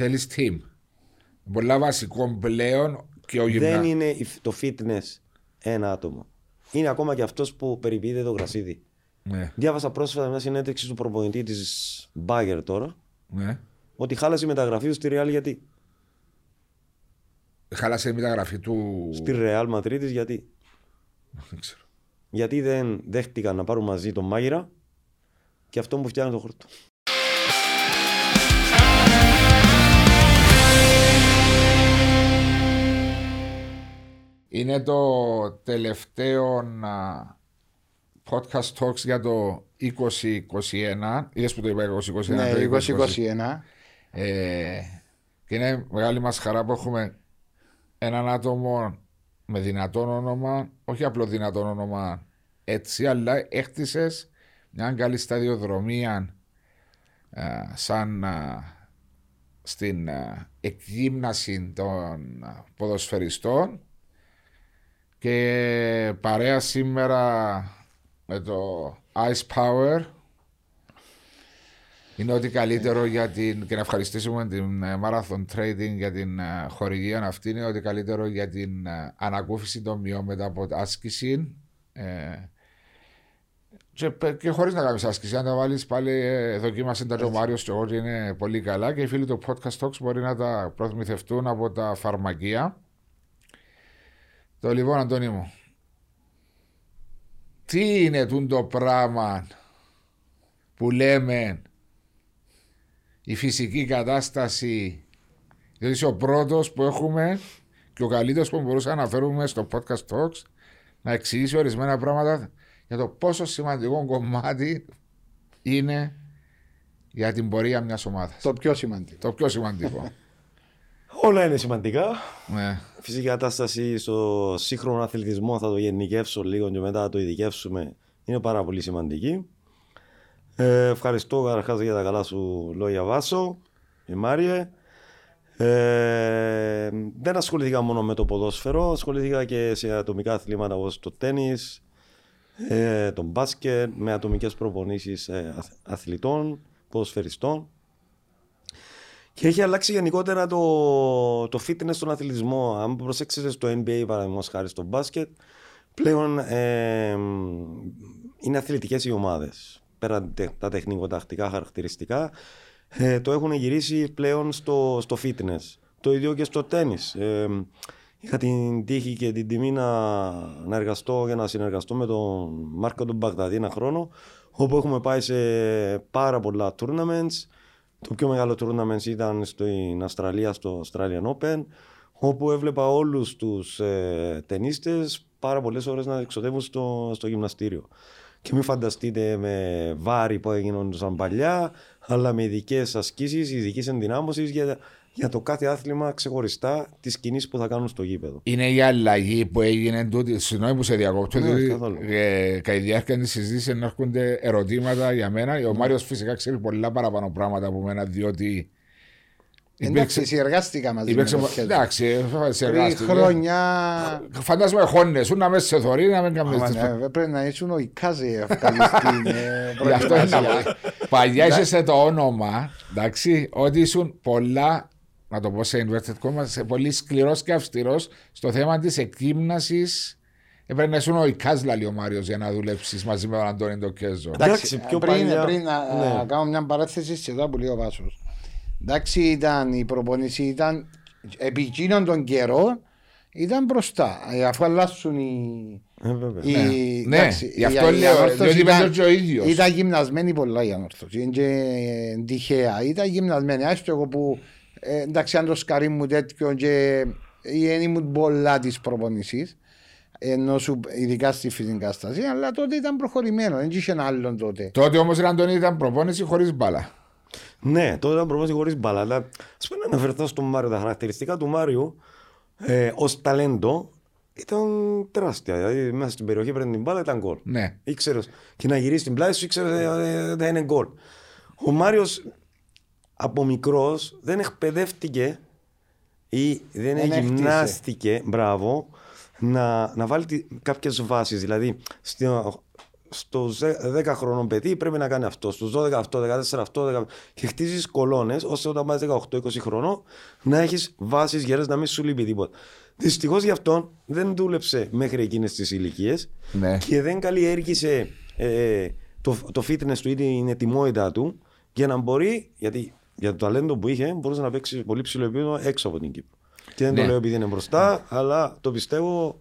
Θέλεις team. Πολλά βασικών πλέον και ο γυμνά. Δεν είναι το fitness ένα άτομο. Είναι ακόμα και αυτός που περιποιείται το γρασίδι. Ναι. Διάβασα πρόσφατα μια συνέντευξη του προπονητή της Bayer τώρα. Ναι. Ότι χάλασε η μεταγραφή του στη Real γιατί. Χάλασε η μεταγραφή του. Στη Real Madrid γιατί. Δεν ξέρω. Γιατί δεν δέχτηκαν να πάρουν μαζί τον Μάγειρα και αυτόν που φτιάχνει το χορτό. Είναι το τελευταίο podcast talks για το 2021. Είδες που το είπα 2021. Ναι, το 2021. Και είναι μεγάλη μας χαρά που έχουμε έναν άτομο με δυνατόν όνομα, όχι απλό δυνατόν όνομα έτσι, αλλά έκτισες μια καλή σταδιοδρομία σαν στην εκγύμναση των ποδοσφαιριστών και παρέα σήμερα με το Ice Power είναι ό,τι καλύτερο για την, και να ευχαριστήσουμε την Marathon Trading για την χορηγία αυτή, είναι ό,τι καλύτερο για την ανακούφιση των μειών μετά από άσκηση και χωρίς να κάνεις άσκηση, αν τα βάλεις πάλι δοκίμασε τα ο Μάριος και εγώ και είναι πολύ καλά και οι φίλοι του Podcast Talks μπορεί να τα προμηθευτούν από τα φαρμακεία. Το λοιπόν, Αντώνη μου, τι είναι το πράγμα που λέμε η φυσική κατάσταση, διότι είσαι ο πρώτος που έχουμε και ο καλύτερος που μπορούσαμε να φέρουμε στο Podcast Talks να εξηγήσει ορισμένα πράγματα για το πόσο σημαντικό κομμάτι είναι για την πορεία μιας ομάδας. Το πιο σημαντικό. Το πιο σημαντικό. Όλα είναι σημαντικά. Ναι. Φυσική κατάσταση στο σύγχρονο αθλητισμό, θα το γενικεύσω λίγο και μετά θα το ειδικεύσουμε, είναι πάρα πολύ σημαντική. Ευχαριστώ καταρχάς για τα καλά σου λόγια, Βάσο, η Μάριε. Δεν ασχολήθηκα μόνο με το ποδόσφαιρο, ασχολήθηκα και σε ατομικά αθλήματα όπως το τένις, τον μπάσκετ, με ατομικές προπονήσεις αθλητών, ποδοσφαιριστών. Και έχει αλλάξει γενικότερα το fitness στον αθλητισμό. Αν προσέξετε στο NBA, παραδείγματος χάρη στο μπάσκετ, πλέον είναι αθλητικές οι ομάδες. Πέραν τα τεχνικοτακτικά χαρακτηριστικά, το έχουν γυρίσει πλέον στο fitness. Το ίδιο και στο τένις. Είχα την τύχη και την τιμή να εργαστώ και να συνεργαστώ με τον Μάρκο τον Παγδατή ένα χρόνο, όπου έχουμε πάει σε πάρα πολλά tournaments. Το πιο μεγάλο tournament ήταν στην Αυστραλία, στο Australian Open, όπου έβλεπα όλους τους τενίστες πάρα πολλές ώρες να εξοδεύουν στο γυμναστήριο. Και μην φανταστείτε με βάρη που έγιναν παλιά, αλλά με ειδικές ασκήσεις, ειδικής ενδυνάμωσης για το κάθε άθλημα ξεχωριστά, τις κινήσεις που θα κάνουν στο γήπεδο. Είναι η αλλαγή που έγινε τούτη. Συγγνώμη που σε διακόπτω. Κατά τη διάρκεια της συζήτησης έρχονται ερωτήματα για μένα. Ο Μάριος φυσικά ξέρει πολλά παραπάνω πράγματα από μένα, διότι. Εντάξει, συνεργάστηκα μαζί μου. Εντάξει, συνεργάστηκα. Χρόνια. Φαντάζομαι χώνες, να μέσα σε θωρεί, να μην καμπνέσεις. Πρέπει να ήσουν ο Ικάζη αυτή. Παλιά είσαι σε το όνομα, εντάξει, ότι ήσουν πολλά, να το πω σε inverted commas, σε πολύ σκληρός και αυστηρός στο θέμα της εκγύμνασης. Έπρεπε να ήσουν ο Ικάζ, λέει ο Μάριος, για να δουλέψεις μαζί με τον Αντώνη τον Κέζο. Εντάξει, πριν να κάνω μια παράθεση σε εδώ που λέει ο Βάσος. Εντάξει, η προπονήση ήταν επί εκείνων των καιρών ήταν μπροστά. Αφού αλλάσουν οι. Ναι, γι' αυτό λέω. Διότι ήταν ο ίδιος. Ήταν γυμνασμένοι πολλά η ανόρθωση. Είναι τυχαία. Ήταν γυμνασμένοι. Άστο εγώ που εντάξει, αν το σκαρί μου τέτοιο και δεν ήμουν πολλά τη προπονήση, ειδικά στη φυσική κατάσταση, αλλά τότε ήταν προχωρημένο. Δεν είχε ένα άλλον τότε. Τότε όμως ήταν προπόνηση χωρίς μπάλα. Ναι, τότε ήταν προπόνηση χωρίς μπάλα. Αλλά ας πούμε να αναφερθώ στον Μάριο. Τα χαρακτηριστικά του Μάριου ως ταλέντο ήταν τεράστια. Δηλαδή μέσα στην περιοχή πριν την μπάλα ήταν γκολ. Ναι. Ήξερες, και να γυρίσει την πλάτη σου ήξερε ότι είναι γκολ. Ο Μάριος από μικρός δεν εκπαιδεύτηκε ή δεν γυμνάστηκε μπράβο, να βάλει κάποιες βάσεις. Δηλαδή στο 10 χρονών παιδί πρέπει να κάνει αυτό, στους 12 αυτό, 14 αυτό, 15. Και χτίζεις κολόνες ώστε όταν πας 18-20 χρονών να έχεις βάσεις γερές, να μην σου λείπει τίποτα. Δυστυχώς γι' αυτό δεν δούλεψε μέχρι εκείνες τις ηλικίες, ναι, και δεν καλλιέργησε το fitness του ή την ετοιμότητα του για να μπορεί, γιατί για το ταλέντο που είχε μπορούσε να παίξει πολύ ψηλό επίπεδο έξω από την Κύπρο. Και δεν, ναι, το λέω επειδή είναι μπροστά, ναι, αλλά το πιστεύω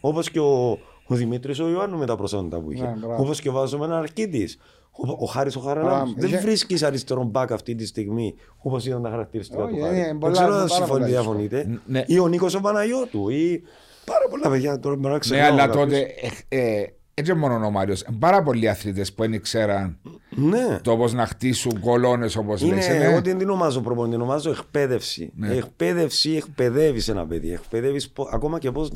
όπως και ο Δημήτρης ο Ιωάννου με τα προσόντα που είχε. Ναι, όπως και βάζουμε έναν Αρκίδης. Ο Χάρης ο Χαραλάμπης. Δεν βρίσκεις αριστερό μπακ αυτή τη στιγμή όπως ήταν τα χαρακτηριστικά του Χάρη. Δεν ξέρω αν συμφωνείτε. Ναι. Ή ο Νίκος ο Παναγιώτου. Ή πάρα πολλά παιδιά. Ναι, αλλά τότε έτσι μόνο ο Μάριος. Πάρα πολλοί αθλητές που δεν ξέραν, ναι, το πώς να χτίσουν κολόνες όπως λέξε. Εγώ την ονομάζω προπονητή, την ονομάζω εκπαίδευση. Ναι. Εκπαίδευση, εκπαιδεύεις ένα παιδί. Εκπαιδεύεις ακόμα και πώς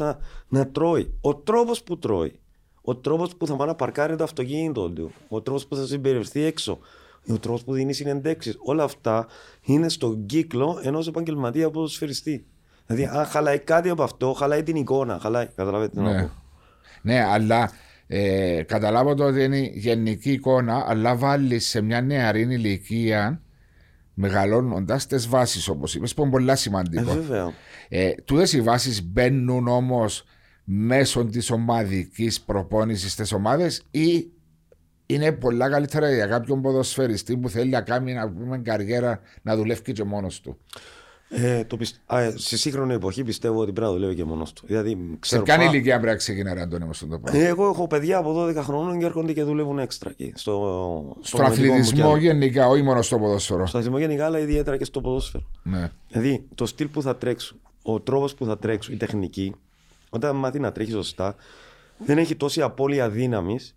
να τρώει. Ο τρόπος που τρώει. Ο τρόπος που θα πάει να παρκάρει το αυτοκίνητο του. Ο τρόπος που θα συμπεριφερθεί έξω. Ο τρόπος που δίνει συνεντέξεις. Όλα αυτά είναι στον κύκλο ενός επαγγελματία ποδοσφαιριστή. Δηλαδή, αν χαλάει κάτι από αυτό, χαλάει την εικόνα. Χαλάει. Καταλαβαίνετε, ναι, να, ναι, αλλά. Καταλάβω ότι είναι γενική εικόνα, αλλά βάλει σε μια νεαρή ηλικία, μεγαλώνοντας τις βάσεις όπως είπες, που είναι πολύ σημαντικό. Τούτες οι βάσεις μπαίνουν όμως μέσω της ομαδικής προπόνησης στις ομάδες ή είναι πολλά καλύτερα για κάποιον ποδοσφαιριστή που θέλει να κάνει μια καριέρα να δουλεύει και μόνος του? Στη σύγχρονη εποχή πιστεύω ότι πρέπει να δουλεύει και μόνος του. Δηλαδή, σε ποια ηλικία πρέπει να ξεκινάει, Αντώνη, στον το πράγμα? Εγώ έχω παιδιά από 12 χρόνων και έρχονται και δουλεύουν έξτρα εκεί. Στον αθλητισμό γενικά, όχι μόνο στο ποδόσφαιρο. Στον αθλητισμό γενικά, αλλά ιδιαίτερα και στο ποδόσφαιρο. Ναι. Δηλαδή, το στυλ που θα τρέξουν, ο τρόπος που θα τρέξουν, η τεχνική, όταν μάθει να τρέχει σωστά, δεν έχει τόση απώλεια δύναμης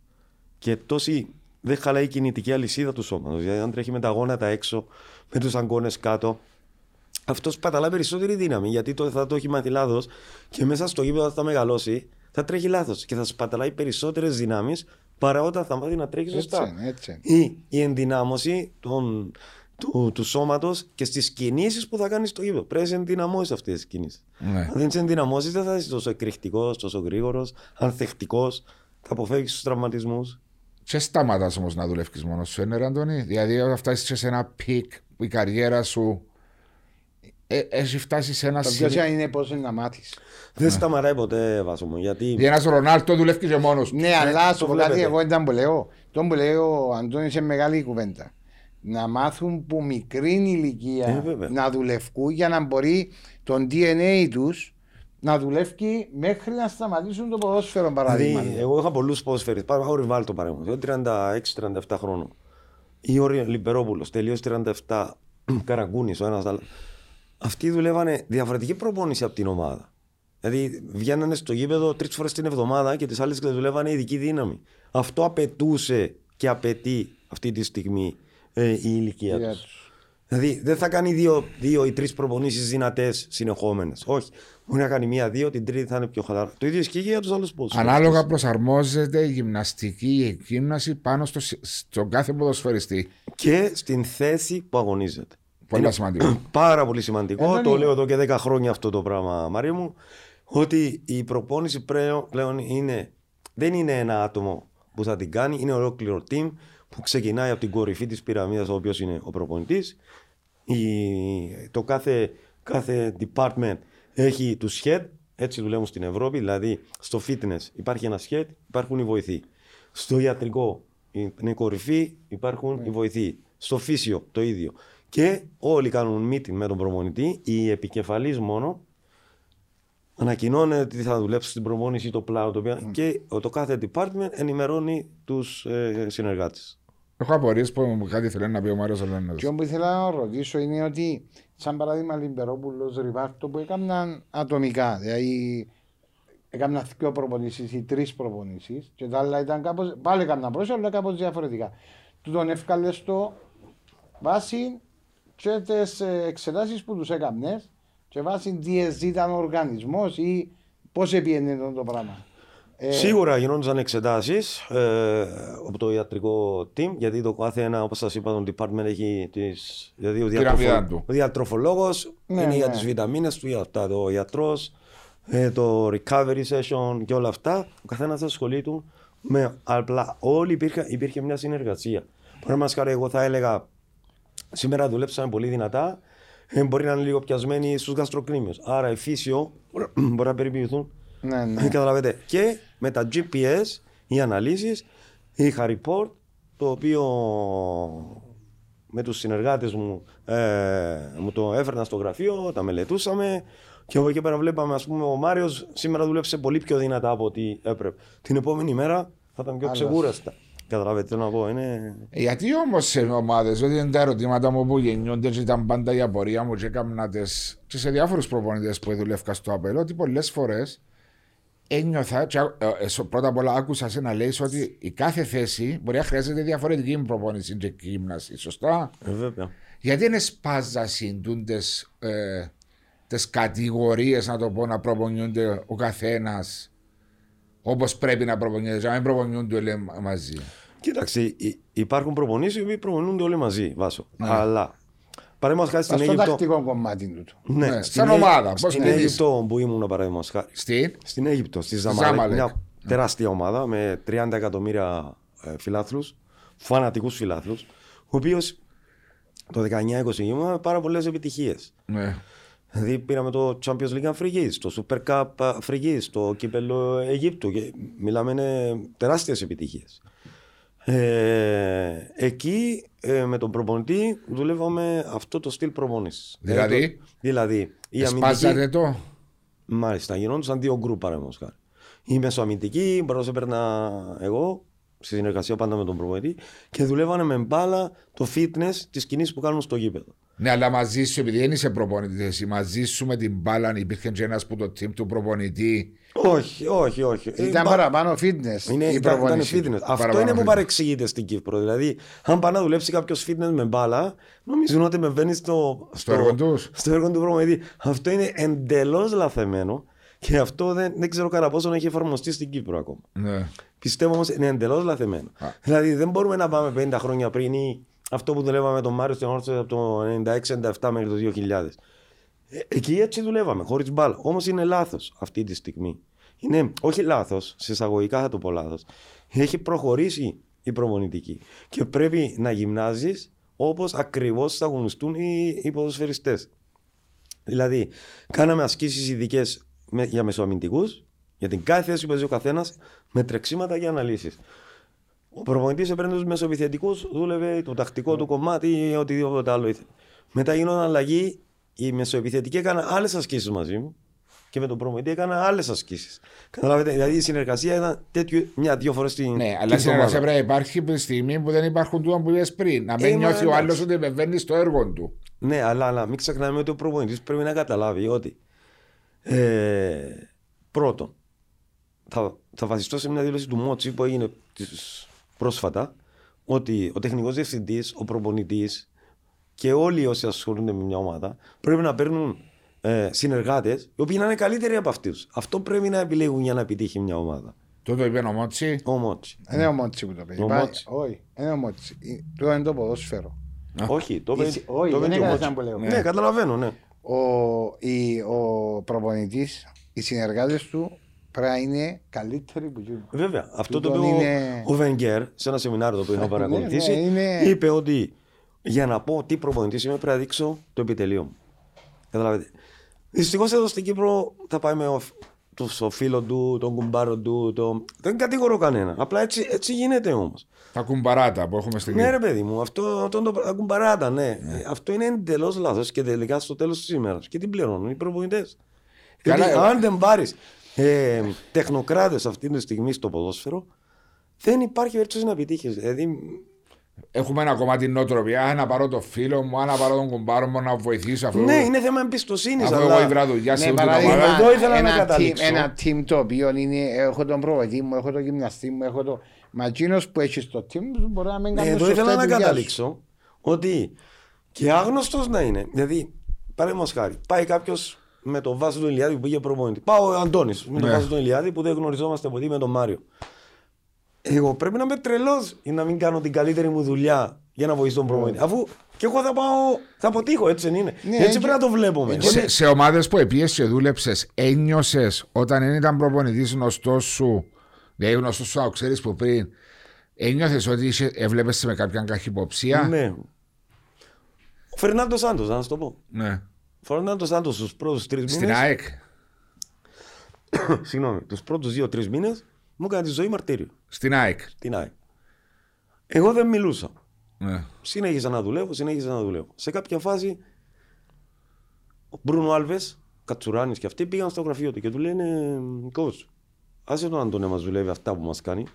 και τόση. Δεν χαλάει η κινητική αλυσίδα του σώματος. Δηλαδή, αν τρέχει με τα γόνατα έξω, με τους αγκώνες κάτω. Αυτό παταλά περισσότερη δύναμη, γιατί θα το έχει μάθει λάθος και μέσα στο γήπεδο θα μεγαλώσει, θα τρέχει λάθος και θα σπαταλάει περισσότερες δυνάμεις παρά όταν θα μάθει να τρέχει σωστά. Η ενδυνάμωση του σώματος και στις κινήσεις που θα κάνεις στο γήπεδο. Πρέπει να σε ενδυναμώσεις αυτές τις κινήσεις. Ναι. Αν δεν σε ενδυναμώσεις, δεν θα είσαι τόσο εκρηκτικός, τόσο γρήγορος, ανθεκτικός, θα αποφεύγεις τους τραυματισμούς. Και σταματάς όμως να δουλεύεις μόνος σου, Αντώνη. Δηλαδή, όταν φτάσεις σε ένα πικ που η καριέρα σου. Έχει φτάσει σε ένα σημείο. Ποιο είναι πώ να μάθει. Δεν σταματάει ποτέ, Βάσο μου. Γιατί ένας Ρονάλντο δουλεύει και μόνος. Ναι, αλλά στο κάτι εγώ ήταν που λέω. Τον που λέω ο Αντώνης σε μεγάλη κουβέντα. Να μάθουν που μικρή ηλικία να δουλεύουν για να μπορεί το DNA του να δουλεύει μέχρι να σταματήσουν το ποδόσφαιρο, παράδειγμα. Δηλαδή, εγώ είχα πολλούς ποδοσφαιριστές. Πάμε ο Ριβάλτο παράδειγμα. 36-37 χρόνων. Ή ο Λιμπερόπουλος, τελείως 37. Καραγκούνης ο ένας. Αυτοί δουλεύανε διαφορετική προπόνηση από την ομάδα. Δηλαδή βγαίνανε στο γήπεδο 3 φορές την εβδομάδα και τις άλλες δουλεύανε ειδική δύναμη. Αυτό απαιτούσε και απαιτεί αυτή τη στιγμή η ηλικία τους. Δηλαδή δεν θα κάνει 2 ή 3 προπονήσεις δυνατές συνεχόμενες. Όχι. Μπορεί να κάνει 1-2, την τρίτη θα είναι πιο χαλαρά. Το ίδιο ισχύει για τους άλλους πόσους. Ανάλογα προσαρμόζεται η γυμναστική, η εκγύμναση πάνω στον κάθε ποδοσφαιριστή. Και στην θέση που αγωνίζεται. Πολύ σημαντικό. Πάρα πολύ σημαντικό. Το λέω εδώ και 10 χρόνια αυτό το πράγμα, Μαρία μου. Ότι η προπόνηση πλέον είναι, δεν είναι ένα άτομο που θα την κάνει, είναι ολόκληρο team που ξεκινάει από την κορυφή της πυραμίδας, ο οποίος είναι ο προπονητής. Το κάθε department έχει τους head, έτσι δουλεύουν στην Ευρώπη. Δηλαδή στο fitness υπάρχει ένας head, υπάρχουν οι βοηθοί. Στο ιατρικό είναι η κορυφή, υπάρχουν οι βοηθοί. Στο φύσιο το ίδιο. Και όλοι κάνουν meeting με τον προπονητή, η επικεφαλής μόνο ανακοινώνει ότι θα δουλέψει στην προπόνηση, το πλάνο το οποίο και το κάθε department ενημερώνει τους συνεργάτες. Έχω απορίες που κάτι θέλει να πει ο Μάριος Αλβανέζος. Και όπου ήθελα να ρωτήσω είναι ότι σαν παράδειγμα Λιμπερόπουλος, Ριβάρτο που έκαναν ατομικά, δηλαδή έκαναν 2 προπονήσεις ή 3 προπονήσεις και τα άλλα ήταν κάπως, πάλι έκαναν πρόσια αλλά κάπως διαφορετικά. Του τον έφκαλε στο βάση και τις εξετάσεις που τους έκαμνες και βάσει DSG ήταν ο οργανισμός ή πώς επιένεται το πράγμα. Σίγουρα γινόντουσαν εξετάσεις από το ιατρικό team, γιατί το κάθε ένα, όπως σας είπα, το department έχει τις, δηλαδή ο διατροφολόγος, ναι, είναι, ναι, για τις βιταμίνες του, για αυτά, ο ιατρός, το recovery session και όλα αυτά. Ο καθένας ασχολεί του Απλά όλοι υπήρχε μια συνεργασία. Παραδείγματος χάρη, εγώ θα έλεγα σήμερα δουλέψαμε πολύ δυνατά. Μπορεί να είναι λίγο πιασμένοι στους γαστροκρήμιους. Άρα, η φύσιο μπορεί να περιποιηθούν. Ναι, ναι. Καταλαβαίνετε. Και με τα GPS, οι αναλύσεις, είχα report το οποίο με τους συνεργάτες μου μου το έφερνα στο γραφείο, τα μελετούσαμε. Και από εκεί πέρα βλέπαμε, ας πούμε, ο Μάριος σήμερα δούλεψε πολύ πιο δυνατά από ό,τι έπρεπε. Την επόμενη μέρα θα ήταν πιο ξεκούραστα. Καταλαβαίνετε τι να πω, είναι. Γιατί όμως οι ομάδες, ότι είναι τα ερωτήματα μου που γεννιούνται, και ήταν πάντα η απορία μου, και έκανα τις. Και σε διάφορους προπονητές που δουλεύκα στο ΑΠΕΛ, ότι πολλές φορές ένιωθα. Και, πρώτα απ' όλα, άκουσα σε να λέει ότι η κάθε θέση μπορεί να χρειάζεται διαφορετική προπόνηση και γύμναση. Σωστά. Βέβαια. Γιατί είναι σπάζα συντούντες τις κατηγορίες, να το πω, να προπονιούνται ο καθένας όπως πρέπει να προπονιούνται, να μην προπονιούνται όλοι μαζί. Κοίταξε, υπάρχουν προπονήσεις που προπονούνται όλοι μαζί, Βάσο. Ναι. Αλλά παραδείγματος χάρη στην Αίγυπτο. Στο τακτικό κομμάτι του. Ναι, ναι. Σαν ομάδα. Στην Αίγυπτο που ήμουν, παραδείγματος χάρη. Στην Αίγυπτο, στη Ζαμαλέκ. Μια τεράστια ομάδα με 30 εκατομμύρια φιλάθλους, φανατικούς φιλάθλους, ο οποίος το 19-20 είχαμε πάρα πολλές επιτυχίες. Ναι. Δηλαδή πήραμε το Champions League Αφρικής, το Super Cup Αφρικής, το κύπελλο Αιγύπτου. Και μιλάμε είναι τεράστιες επιτυχίες. Εκεί με τον προπονητή δουλεύαμε αυτό το στυλ προπονήσης. Δηλαδή η αμυντική. Το. Μάλιστα, γινόντουσαν δύο γκρουπ παραδείγματος χάρη. Η μεσοαμυντική, μπρος έπαιρνα εγώ, στη συνεργασία πάντα με τον προπονητή, και δουλεύανε με μπάλα το fitness της κινήσεις που κάνουν στο γήπεδο. Ναι, αλλά μαζί σου, επειδή δεν είσαι προπονητής, μαζί σου με την μπάλα υπήρχε και ένας που το team του προπονητή. Όχι. Ήταν παραπάνω fitness. Ήταν fitness. Αυτό είναι που παρεξηγείται στην Κύπρο. Δηλαδή, αν πάει να δουλέψει κάποιος fitness με μπάλα, νομίζουν ότι με μπαίνει στο έργο του προπονητή. Αυτό είναι εντελώς λαθεμένο και αυτό δεν ξέρω κατά πόσο έχει εφαρμοστεί στην Κύπρο ακόμα. Ναι. Πιστεύω όμως είναι εντελώς λαθεμένο. Δηλαδή, δεν μπορούμε να πάμε 50 χρόνια πριν ή. Αυτό που δουλεύαμε με τον Μάριο Στενόρθρο από το 1996-1997 μέχρι το 2000. Εκεί έτσι δουλεύαμε, χωρίς μπάλα. Όμως είναι λάθος αυτή τη στιγμή. Είναι, όχι λάθος, σε εισαγωγικά θα το πω λάθος. Έχει προχωρήσει η προπονητική. Και πρέπει να γυμνάζεις όπως ακριβώς θα αγωνιστούν οι ποδοσφαιριστές. Δηλαδή, κάναμε ασκήσεις ειδικές για μεσοαμυντικούς, για την κάθε θέση που παίζει ο καθένας, με τρεξίματα και αναλύσεις. Ο προπονητής έπαιρνε τους μεσοεπιθετικούς, δούλευε το τακτικό του κομμάτι ή οτιδήποτε άλλο ήθελε. Μετά γινόταν αλλαγή, οι μεσοεπιθετικοί έκαναν άλλες ασκήσεις μαζί μου και με τον προπονητή έκαναν άλλες ασκήσεις. Καταλάβετε, δηλαδή η συνεργασία ήταν μια-δυο φορές την. Ναι, αλλά η συνεργασία πρέπει να υπάρχει από τη στιγμή που δεν υπάρχουν τούτα που είπες πριν. Να μην νιώθει ο άλλος ότι επεμβαίνει στο έργο του. Ναι, αλλά μην ξεχνάμε ότι ο προπονητής πρέπει να καταλάβει ότι πρώτον θα βασιστώ σε μια δήλωση του Μότσι που έγινε πρόσφατα, ότι ο τεχνικός διευθυντής, ο προπονητής και όλοι όσοι ασχολούνται με μια ομάδα πρέπει να παίρνουν συνεργάτες οι οποίοι να είναι καλύτεροι από αυτούς. Αυτό πρέπει να επιλέγουν για να επιτύχει μια ομάδα. Το είπε ο Μότσι. Ο Μότσι. Είναι ο Μότσι που το πει. Όχι, είναι ο Μότσι. Τώρα είναι το ποδόσφαιρο. Όχι, το είπε ο Μότσι. Ναι, καταλαβαίνω, ναι. Ο προπονητής, οι συνεργάτες του πρέπει να είναι καλύτεροι που γίνουν. Βέβαια. Αυτό το είπε είναι ο Wenger σε ένα σεμινάριο που είχα παρακολουθήσει. Είναι. Είπε ότι για να πω τι προπονητής είμαι πρέπει να δείξω το επιτελείο μου. Καταλαβαίνετε. Δυστυχώς εδώ στην Κύπρο θα πάει με το φίλο του, τον κουμπάρο του. Δεν κατηγορώ κανένα. Απλά έτσι γίνεται όμως. Τα κουμπαράτα που έχουμε στην Κύπρο. Ναι, ρε παιδί μου, τα κουμπαράτα, ναι. Αυτό είναι εντελώς λάθος και τελικά στο τέλος της ημέρας. Και την πληρώνουν οι προπονητές. Αν δεν πάρει τεχνοκράτες αυτή τη στιγμή στο ποδόσφαιρο, δεν υπάρχει περίπτωση να επιτύχεις. Δηλαδή, έχουμε ένα κομμάτι νοοτροπία. Να πάρω το φίλο μου, να πάρω τον κουμπάρο μου, να βοηθήσω αυτό. Ναι, είναι θέμα εμπιστοσύνης. Αυτό εγώ ήμουν δουλειά σε όλη την ομάδα. Εγώ ήθελα να καταλήξω. Ένα team το οποίο είναι. Έχω τον προβατή μου, έχω τον γυμναστή μου, έχω τον ματζίνο που έχει στο team μου. Μπορεί να μην κάνει. Εγώ ήθελα να καταλήξω ότι και άγνωστος να είναι. Δηλαδή, παραδείγματος χάρη, πάει κάποιο με τον Βάσο τον Ιλιάδη που πήγε προπονητή. Πάω ο Αντώνης με τον Βάσο τον Ιλιάδη που δεν γνωριζόμαστε ποτέ με τον Μάριο. Εγώ πρέπει να είμαι τρελός ή να μην κάνω την καλύτερη μου δουλειά για να βοηθήσω τον προπονητή. Αφού και εγώ θα αποτύχω, έτσι δεν είναι. Ναι, έτσι πρέπει να το βλέπουμε. Σε ομάδες που επίεσαι και δούλεψες, ένιωσες όταν δεν ήταν προπονητής γνωστός σου Δηλαδή γνωστό σου άκου, ξέρεις που πριν ένιωθες ότι έβλεπες με κάποιον καχυποψία. Ναι. Ο Φερνάντο Σάντος, να σου το πω. Ναι. Ο Φερνάντο Σάντος στους πρώτους 3 μήνες. Στην ΑΕΚ. Συγγνώμη, τους πρώτους 2-3 μήνες μου έκανε τη ζωή μαρτύριο. Στην ΑΕΚ. Στην ΑΕΚ. Εγώ δεν μιλούσα. Ναι. Συνέχιζα να δουλεύω, Σε κάποια φάση ο Μπρούνο Άλβες, Κατσουράνης και αυτοί πήγαν στο γραφείο του και του λένε coach, άσε τον Αντώνη να μας δουλεύει αυτά που μας κάνει,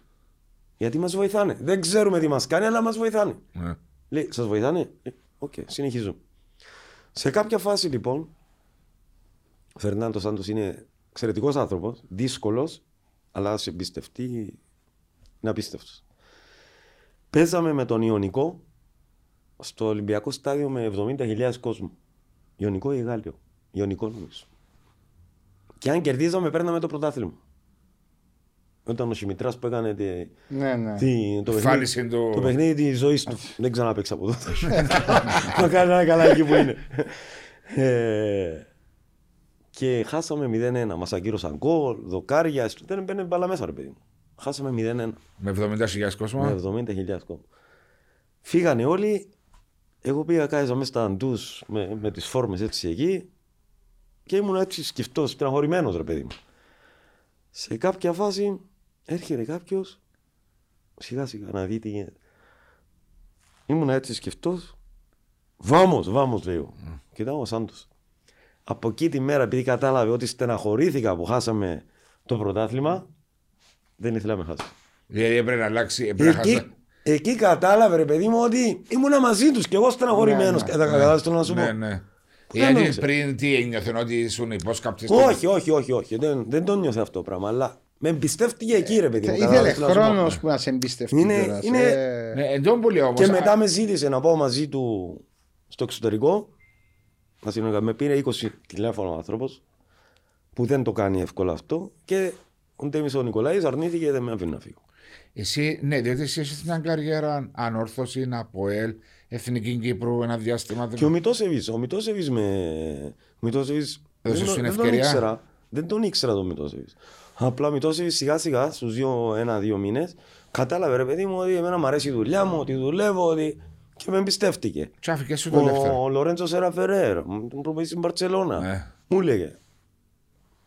γιατί μας βοηθάνε. Δεν ξέρουμε τι μας κάνει, αλλά μας βοηθάνε. Ναι. Λέει, σας βοηθάνε. Οκ, συνεχίζουμε. Σε κάποια φάση λοιπόν, ο Φερνάντο Σάντος είναι εξαιρετικός άνθρωπος, δύσκολος, αλλά σε εμπιστευτεί, είναι απίστευτος. Παίζαμε με τον Ιωνικό στο Ολυμπιακό στάδιο με 70.000 κόσμο. Ιωνικό ή Γάλλιο. Ιωνικό νομίζω. Και αν κερδίζαμε, παίρναμε το πρωτάθλημα. Όταν ο Σιμητράς που έκανε το παιχνίδι της ζωής του. Δεν ξαναπαίξα από τότε. Το κάνανε καλά εκεί που είναι. Και χάσαμε 0-1. Μας αγκύρωσαν γκολ, δοκάρια. Δεν μπαίνει μπάλα μέσα, ρε παιδί μου. Χάσαμε 0-1. Με 70.000 κόσμο. Με 70.000 κόσμο. Φύγανε όλοι. Εγώ πήγα κάιζα μέσα στα ντους με τις φόρμες έτσι εκεί και ήμουν έτσι σκυφτός, στεναχωρημένος ρε παιδί μου. Σε κάποια φάση έρχεται κάποιος σιγά σιγά να δει τι γίνεται. Ήμουν έτσι σκυφτός. Βάμος λέω. Κοιτάω ο Σάντος. Από εκεί τη μέρα επειδή κατάλαβε ότι στεναχωρήθηκα που χάσαμε το πρωτάθλημα, δεν ήθελα να με χάσει. Δηλαδή έπρεπε να αλλάξει, Εκεί κατάλαβε ρε παιδί μου ότι ήμουνα μαζί τους και εγώ στεναχωρημένος. Κατάλαβες το να σου πω. Γιατί πριν τι ένιωθεν ότι ήσουν υπόσκαπτες. Όχι. Δεν τον νιώθε αυτό το πράγμα. Αλλά με εμπιστεύτηκε εκεί ρε παιδί μου. Ήθελε χρόνος που να σε εμπιστευτεί. Και μετά με ζήτησε να πάω μαζί του στο εξωτερικό. Με πήρε 20 τηλέφωνο ο άνθρωπος που δεν το κάνει εύκολα αυτό. Και ο Ντέμις ο Νικολάης αρνήθηκε και δεν με άφηνε να φύγω. Εσύ, ναι, διότι εσύ έχεις την καριέρα ανόρθωση, είναι ΑΠΟΕΛ, Εθνική Κύπρου, ένα διάστημα. Και ο Μητόσεβιτς, δεν τον ήξερα τον Μητόσεβιτς. Απλά ο Μητόσεβιτς σιγά σιγά στους 1-2 μήνες κατάλαβε ρε παιδί μου ότι εμένα μου αρέσει η δουλειά μου, ότι δουλεύω, ότι... και με εμπιστεύτηκε. Τσάφηκε σου το ελεύθερο. Ο Λορέντζο Σέρα Φερέρ, τον προπονητή στην Μπαρτσελώνα, μου έλεγε.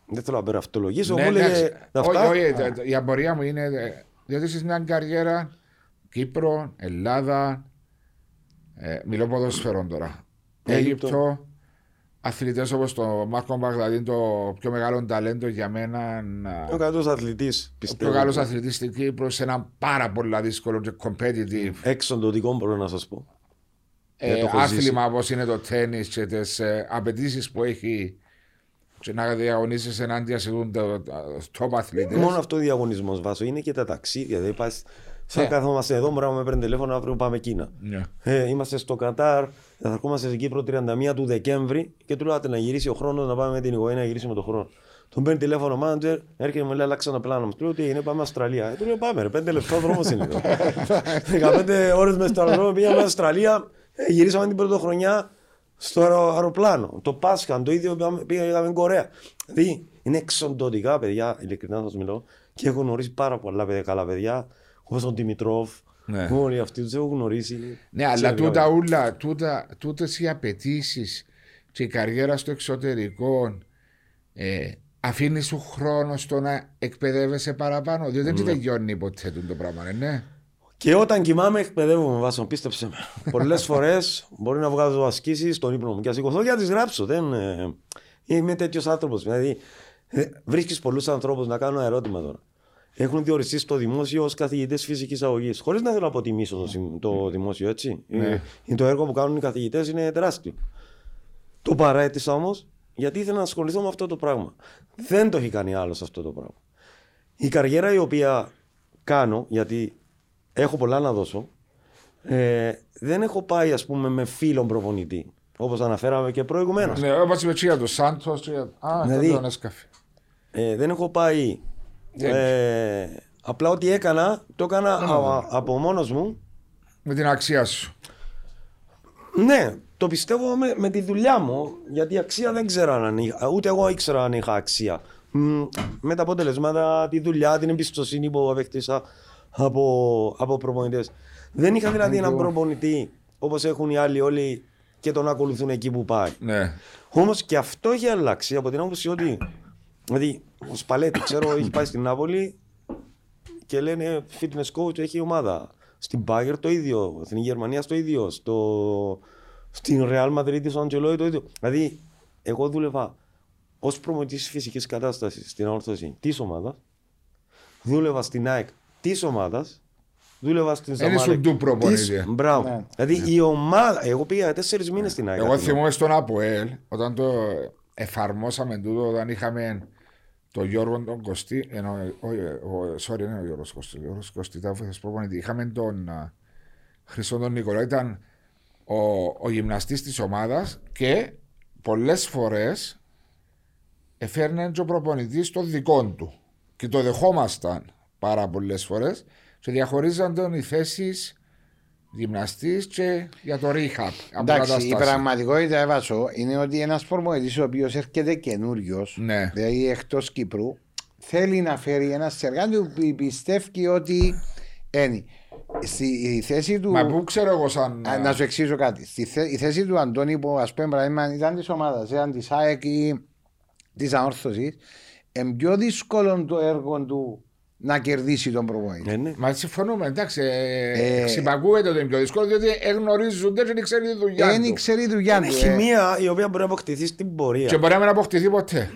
Δεν θέλω να περαυτολογήσω, μου έλεγε. Η απορία μου είναι. Διότι είσαι μια καριέρα Κύπρο, Ελλάδα, μιλώ ποδοσφαιρών τώρα, Αίγυπτο, αθλητές όπως τον Μάρκο Παγδατή, το πιο μεγάλο ταλέντο για μένα. Ο καλύτερος αθλητής, πιστεύω. Ο πιο μεγάλος αθλητής στην Κύπρο, σε έναν πάρα πολύ δύσκολο και competitive. Εξοντοτικό μπορώ να σας πω. Άθλημα όπως είναι το τένις και τις απαιτήσεις που έχει. Και να διαγωνίζεσαι ενάντια σε top αθλητές. Μόνο αυτό ο διαγωνισμός βάσο είναι και τα ταξίδια. Δηλαδή, σαν καθόμαστε εδώ, μπορεί να με παίρνει τηλέφωνο αύριο πάμε Κίνα. Yeah. Είμαστε στο Κατάρ, θα ερχόμαστε στην Κύπρο 31 του Δεκέμβρη και του λέω να γυρίσει ο χρόνος να πάμε με την οικογένεια να γυρίσουμε τον χρόνο. Τον παίρνει τηλέφωνο ο manager, έρχεται μου λέει: Αλλάξα ένα πλάνο. Του λέω: Τι είναι, πάμε Αυστραλία. Του λέω: Πάμε, ρε, 5 λεπτό δρόμο είναι. 15 ώρες με στο αεροδρόμιο πήγαμε Αυστραλία, γυρίσαμε την πρωτοχρονιά. Στο αεροπλάνο, το Πάσχα, το ίδιο πήγαμε στην Κορέα. Δηλαδή είναι εξοντωτικά παιδιά, ειλικρινά σας μιλώ, και έχω γνωρίσει πάρα πολλά παιδιά, καλά παιδιά, όπως τον Δημητρόφ, όλοι αυτοί τους έχω γνωρίσει. Ναι, αλλά τούτες οι απαιτήσεις και η καριέρα στο εξωτερικό αφήνει σου χρόνο στο να εκπαιδεύεσαι παραπάνω, διότι δεν τελειώνει ποτέ το πράγμα, ναι. Και όταν κοιμάμαι, εκπαιδεύομαι βάσο, πίστεψε με. Πολλές φορές μπορεί να βγάζω ασκήσεις στον ύπνο μου και να σηκωθώ για να τις γράψω. Είμαι τέτοιος άνθρωπος. Δηλαδή, βρίσκεις πολλούς ανθρώπους να κάνω ερώτημα τώρα. Έχουν διοριστεί στο δημόσιο ως καθηγητές φυσικής αγωγής. Χωρίς να θέλω να αποτιμήσω το δημόσιο, έτσι. Το έργο που κάνουν οι καθηγητές είναι τεράστιο. Το παρέτησα όμως γιατί ήθελα να ασχοληθώ με αυτό το πράγμα. Δεν το έχει κάνει άλλος αυτό το πράγμα. Η καριέρα η οποία κάνω, γιατί. Έχω πολλά να δώσω. Δεν έχω πάει, ας πούμε, με φίλον προπονητή. Όπως αναφέραμε και προηγουμένως. Ναι, όπως είπε ο Σάντος. Δηλαδή, δεν έχω πάει. Απλά ό,τι έκανα, το έκανα από μόνος μου. Με την αξία σου. Ναι, το πιστεύω με τη δουλειά μου. Γιατί η αξία δεν ξέρω αν. Ούτε εγώ ήξερα αν είχα αξία. με τα αποτελέσματα, τη δουλειά, την εμπιστοσύνη που απέκτησα από προπονητές. Δεν είχα δηλαδή έναν προπονητή όπως έχουν οι άλλοι όλοι και τον ακολουθούν εκεί που πάει. Ναι. Όμως και αυτό έχει αλλάξει από την άποψη ότι. Δηλαδή, ο Σπαλέτη, ξέρω, έχει πάει στην Νάπολη και λένε fitness coach, έχει ομάδα. Στην Bayer το ίδιο, στην Γερμανία το ίδιο, στην Real Madrid της Αντζελόη το ίδιο. Δηλαδή, εγώ δούλευα ως προμονητής φυσικής κατάστασης στην όρθωση της ομάδας, δούλευα στην ΑΕΚ της ομάδας, δούλευα στην Ζαμάλεκ. Μπράβο. Ναι. Δηλαδή, ναι. Η ομάδα, εγώ πήγα 4 μήνες ναι. στην ΑΕΚ. Εγώ θυμόμαι στον ΑΠΟΕΛ, όταν το εφαρμόσαμε τούτο, όταν είχαμε τον Γιώργο τον Κωστή, sorry, δεν είναι ο Γιώργος Κωστή, ο Γιώργος Κωστή ήταν βοηθός προπονητή. Είχαμε τον Χρυσό τον Νικολά, ήταν ο γυμναστής της ομάδας και πολλές φορές έφερνε και ο προπονητής των δικών του και το δεχόμασταν πάρα πολλές φορές και διαχωρίζονταν οι θέσεις γυμναστής και για το rehab. Εντάξει, η πραγματικότητα Εβάσο είναι ότι ένας προπονητής ο οποίος έρχεται καινούριος, ναι. δηλαδή εκτός Κύπρου, θέλει να φέρει ένα συνεργάτη που πιστεύει ότι είναι. Στη θέση του. Μα πού ξέρω εγώ σαν. Να σου εξηγήσω κάτι. Η θέση του Αντώνη που ας πούμε πράγμα, ήταν της ομάδας, ήταν της ΑΕΚ ή της Ανόρθωσης, είναι πιο δύσκολο το έργο του να κερδίσει τον προπονητή. Ναι. Μα συμφωνούμε, εντάξει. Συμπακούεται ότι είναι πιο δύσκολο διότι εγνωρίζονται και δεν ξέρει τη δουλειά του. Δεν ξέρει τη δουλειά του. Είναι χημεία η οποία μπορεί να αποκτηθεί στην πορεία. Και μπορεί να μην αποκτηθεί ποτέ.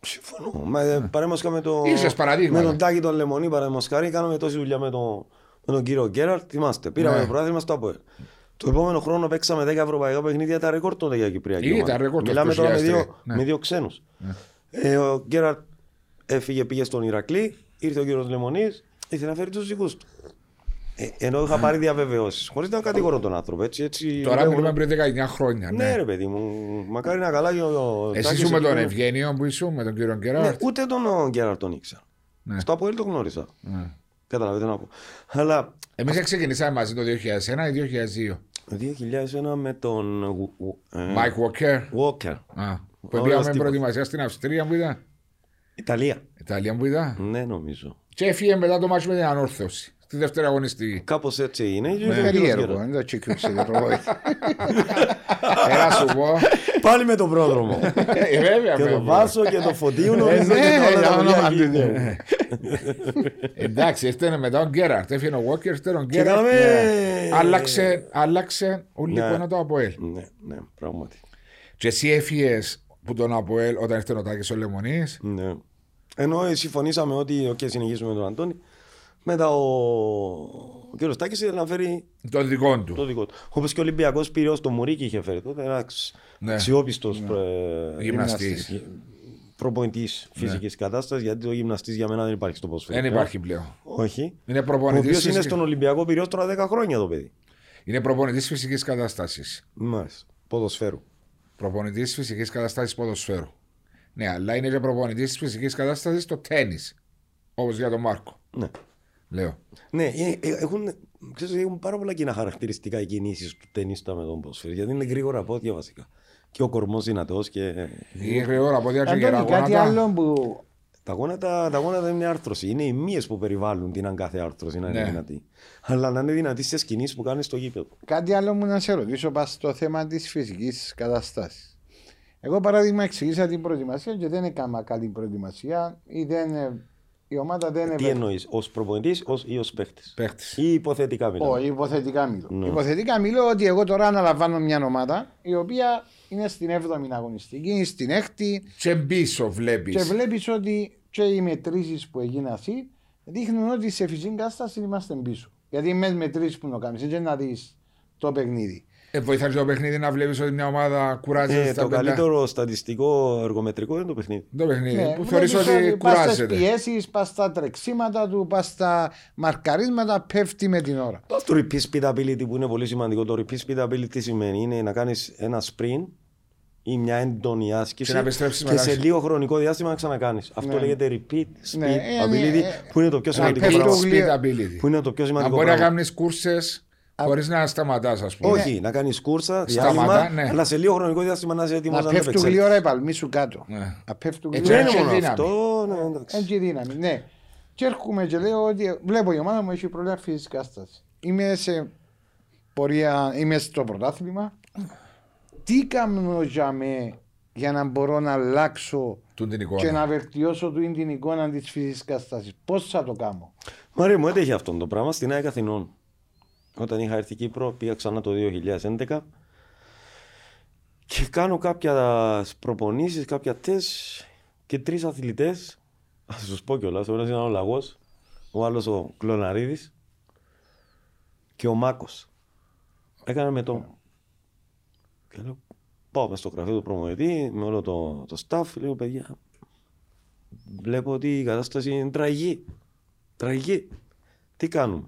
Συμφωνώ. Παρέμβασκα με τον Τάκη τον Λεμονή, παρέμβασκαρή. Κάναμε τόση δουλειά με τον κύριο Γκέραρτ. Θυμάστε, πήραμε το πρόεδρο μα το ΑΠΟΕΛ. Το επόμενο χρόνο παίξαμε 10 ευρωπαϊκά παιχνίδια, τα ρεκόρ τότε για Κυπριακή. Μιλάμε τώρα με 2 ξένους. Ο Γκέραρτ έφυγε, πήγε στον Ηρακλή, ήρθε ο κύριος Λεμονής, ήθελε να φέρει τους δικούς του. Ενώ είχα πάρει διαβεβαιώσεις. Χωρίς να κατηγορώ τον άνθρωπο. Έτσι, τώρα μιλούμε πριν 19 χρόνια. Ναι, ναι ρε παιδί μου, μακάρι να καλά. Εσύ ήσουν με τον Ευγένιο που ήσουν, με τον κύριο Γκέραρτ. Ναι, ούτε τον Γκέραρτ τον ήξερα. Ναι. Στο ΑΠΟΕΛ τον γνώρισα. Ναι. Καταλαβαίνετε να πω. Αλλά... Εμείς ξεκινήσαμε μαζί το 2001 ή 2002. 2001 με τον. Μάικ Walker. Που πήγαμε προετοιμασία στην Αυστρία που ήταν. Ιταλία που ήταν. Ναι, νομίζω. Και έφυγε μετά το μάτσο με την Ανόρθωση. Στη δεύτερη αγωνιστική. Κάπως έτσι είναι. Είναι περίεργο. Δεν το τσίκριψε το προβόητο. Ελά σου πω. Πάλι με τον πρόδρομο. Και τον Βάσο και τον Φωτίου νομίζω. Εντάξει, έφτανε μετά ο Γκέραρτ. Έφυγε ο Walker, έφτανε ο Γκέραρτ. Άλλαξε όλη εικόνα το ΑΠΟΕΛ. Ναι, πράγματι. Και εσύ έφυγες που τον ΑΠΟΕΛ όταν έφτανε ο Τάκης ο Λεμονής. Ενώ συμφωνήσαμε ότι συνεχίζουμε τον Αντώνη. Μετά ο κ. Στάκης ήθελε να φέρει τον δικό του. Όπως και ο Ολυμπιακός πήρε ως το Μουρίκι είχε φέρει τότε. Ένα αξιόπιστος γυμναστής. Προπονητής φυσικής κατάστασης. Γιατί ο γυμναστής για μένα δεν υπάρχει στο ποδόσφαιρο. Δεν υπάρχει πλέον. Όχι. Είναι προπονητής. Ο οποίος είναι στον Ολυμπιακό πυρός τώρα 10 χρόνια το παιδί. Είναι προπονητής φυσικής κατάστασης. Μάλιστα. Ποδοσφαίρου. Προπονητής φυσικής κατάστασης ποδοσφαίρου. Ναι, αλλά είναι και προπονητής φυσικής κατάστασης στο τένις. Όπως για τον Μάρκο. Ναι. Λέω. Ναι, έχουν πάρα πολλά κοινά χαρακτηριστικά οι κινήσεις του τενίστα με τον ποδοσφαίρι. Γιατί είναι γρήγορα πόδια βασικά. Και ο κορμός δυνατός. Είναι γρήγορα πόδια και γερά γόνατα. Που... Τα γόνατα είναι άρθρωση. Είναι οι μύες που περιβάλλουν την αν κάθε άρθρωση να είναι δυνατή. Αλλά να είναι δυνατή στις κινήσεις που κάνει στο γήπεδο. Κάτι άλλο μου να σε ρωτήσω πας στο θέμα της φυσικής κατάστασης. Εγώ παράδειγμα εξήγησα την προετοιμασία και δεν έκανα καλή προετοιμασία ή δεν. Η ομάδα δεν είναι. Τι εννοείς, ως προπονητής ή ως παίχτης? Παίχτης. Ή υποθετικά μιλώ. Όχι, υποθετικά μιλώ. No. Υποθετικά μιλώ ότι εγώ τώρα αναλαμβάνω μια ομάδα η οποία είναι στην 7η αγωνιστική, στην 6η. Και πίσω βλέπεις. Και βλέπεις ότι και οι μετρήσεις που έγιναν αυτοί δείχνουν ότι σε φυσική κατάσταση είμαστε πίσω. Γιατί με μετρήσεις που να κάνεις, έτσι να δεις το παιχνίδι. Βοηθάει το παιχνίδι να βλέπει ότι μια ομάδα κουράζεται. Το καλύτερο στατιστικό εργομετρικό είναι το παιχνίδι. Το παιχνίδι. Που θεωρείς ότι κουράζεται. Πας στις πιέσεις, πας στα τρεξίματα του, πας στα μαρκαρίσματα, πέφτει με την ώρα. Το repeatability που είναι πολύ σημαντικό. Το repeatability τι σημαίνει? Είναι να κάνεις ένα sprint ή μια έντονη άσκηση και σε λίγο χρονικό διάστημα να ξανακάνεις. Αυτό λέγεται repeat speed ability που είναι το πιο σημαντικό. Που είναι το πιο σημαντικό. Αν μπορεί να κάνεις κούρσες. Χωρίς να σταματάς, ας πούμε. Όχι, να κάνεις κούρσα, διάλειμμα, ναι. Αλλά σε λίγο χρονικό διάστημα να είσαι έτοιμος να παίξεις. Να πέφτουν λίγο ρε παλμίσου κάτω. Έτσι είναι μόνο αυτό, έτσι δύναμη, ναι. Και έρχομαι και λέω ότι βλέπω η ομάδα μου έχει προβλήματα φυσικής κατάστασης. Είμαι σε πορεία, είμαι στο πρωτάθλημα. Τι κάνω για να μπορώ να αλλάξω και να βελτιώσω την εικόνα της φυσικής κατάστασης? Πώς θα το κάνω? Μαρία μου, έτυχε αυτό το πράγμα στην ΑΕΚ Αθηνών. Όταν είχα έρθει Κύπρο, πήγα ξανά το 2011 και κάνω κάποια προπονήσεις, κάποια τεστ και τρεις αθλητές. Θα σου πω κιόλας, ο ένας ήταν ο Λαγός, ο άλλος ο Κλωναρίδης και ο Μάκος. Έκανα με το. Και λέω, πάω μες στο γραφείο του προπονητή, με όλο το staff, λέω παιδιά, βλέπω ότι η κατάσταση είναι τραγική. Τραγική. Τι κάνουμε?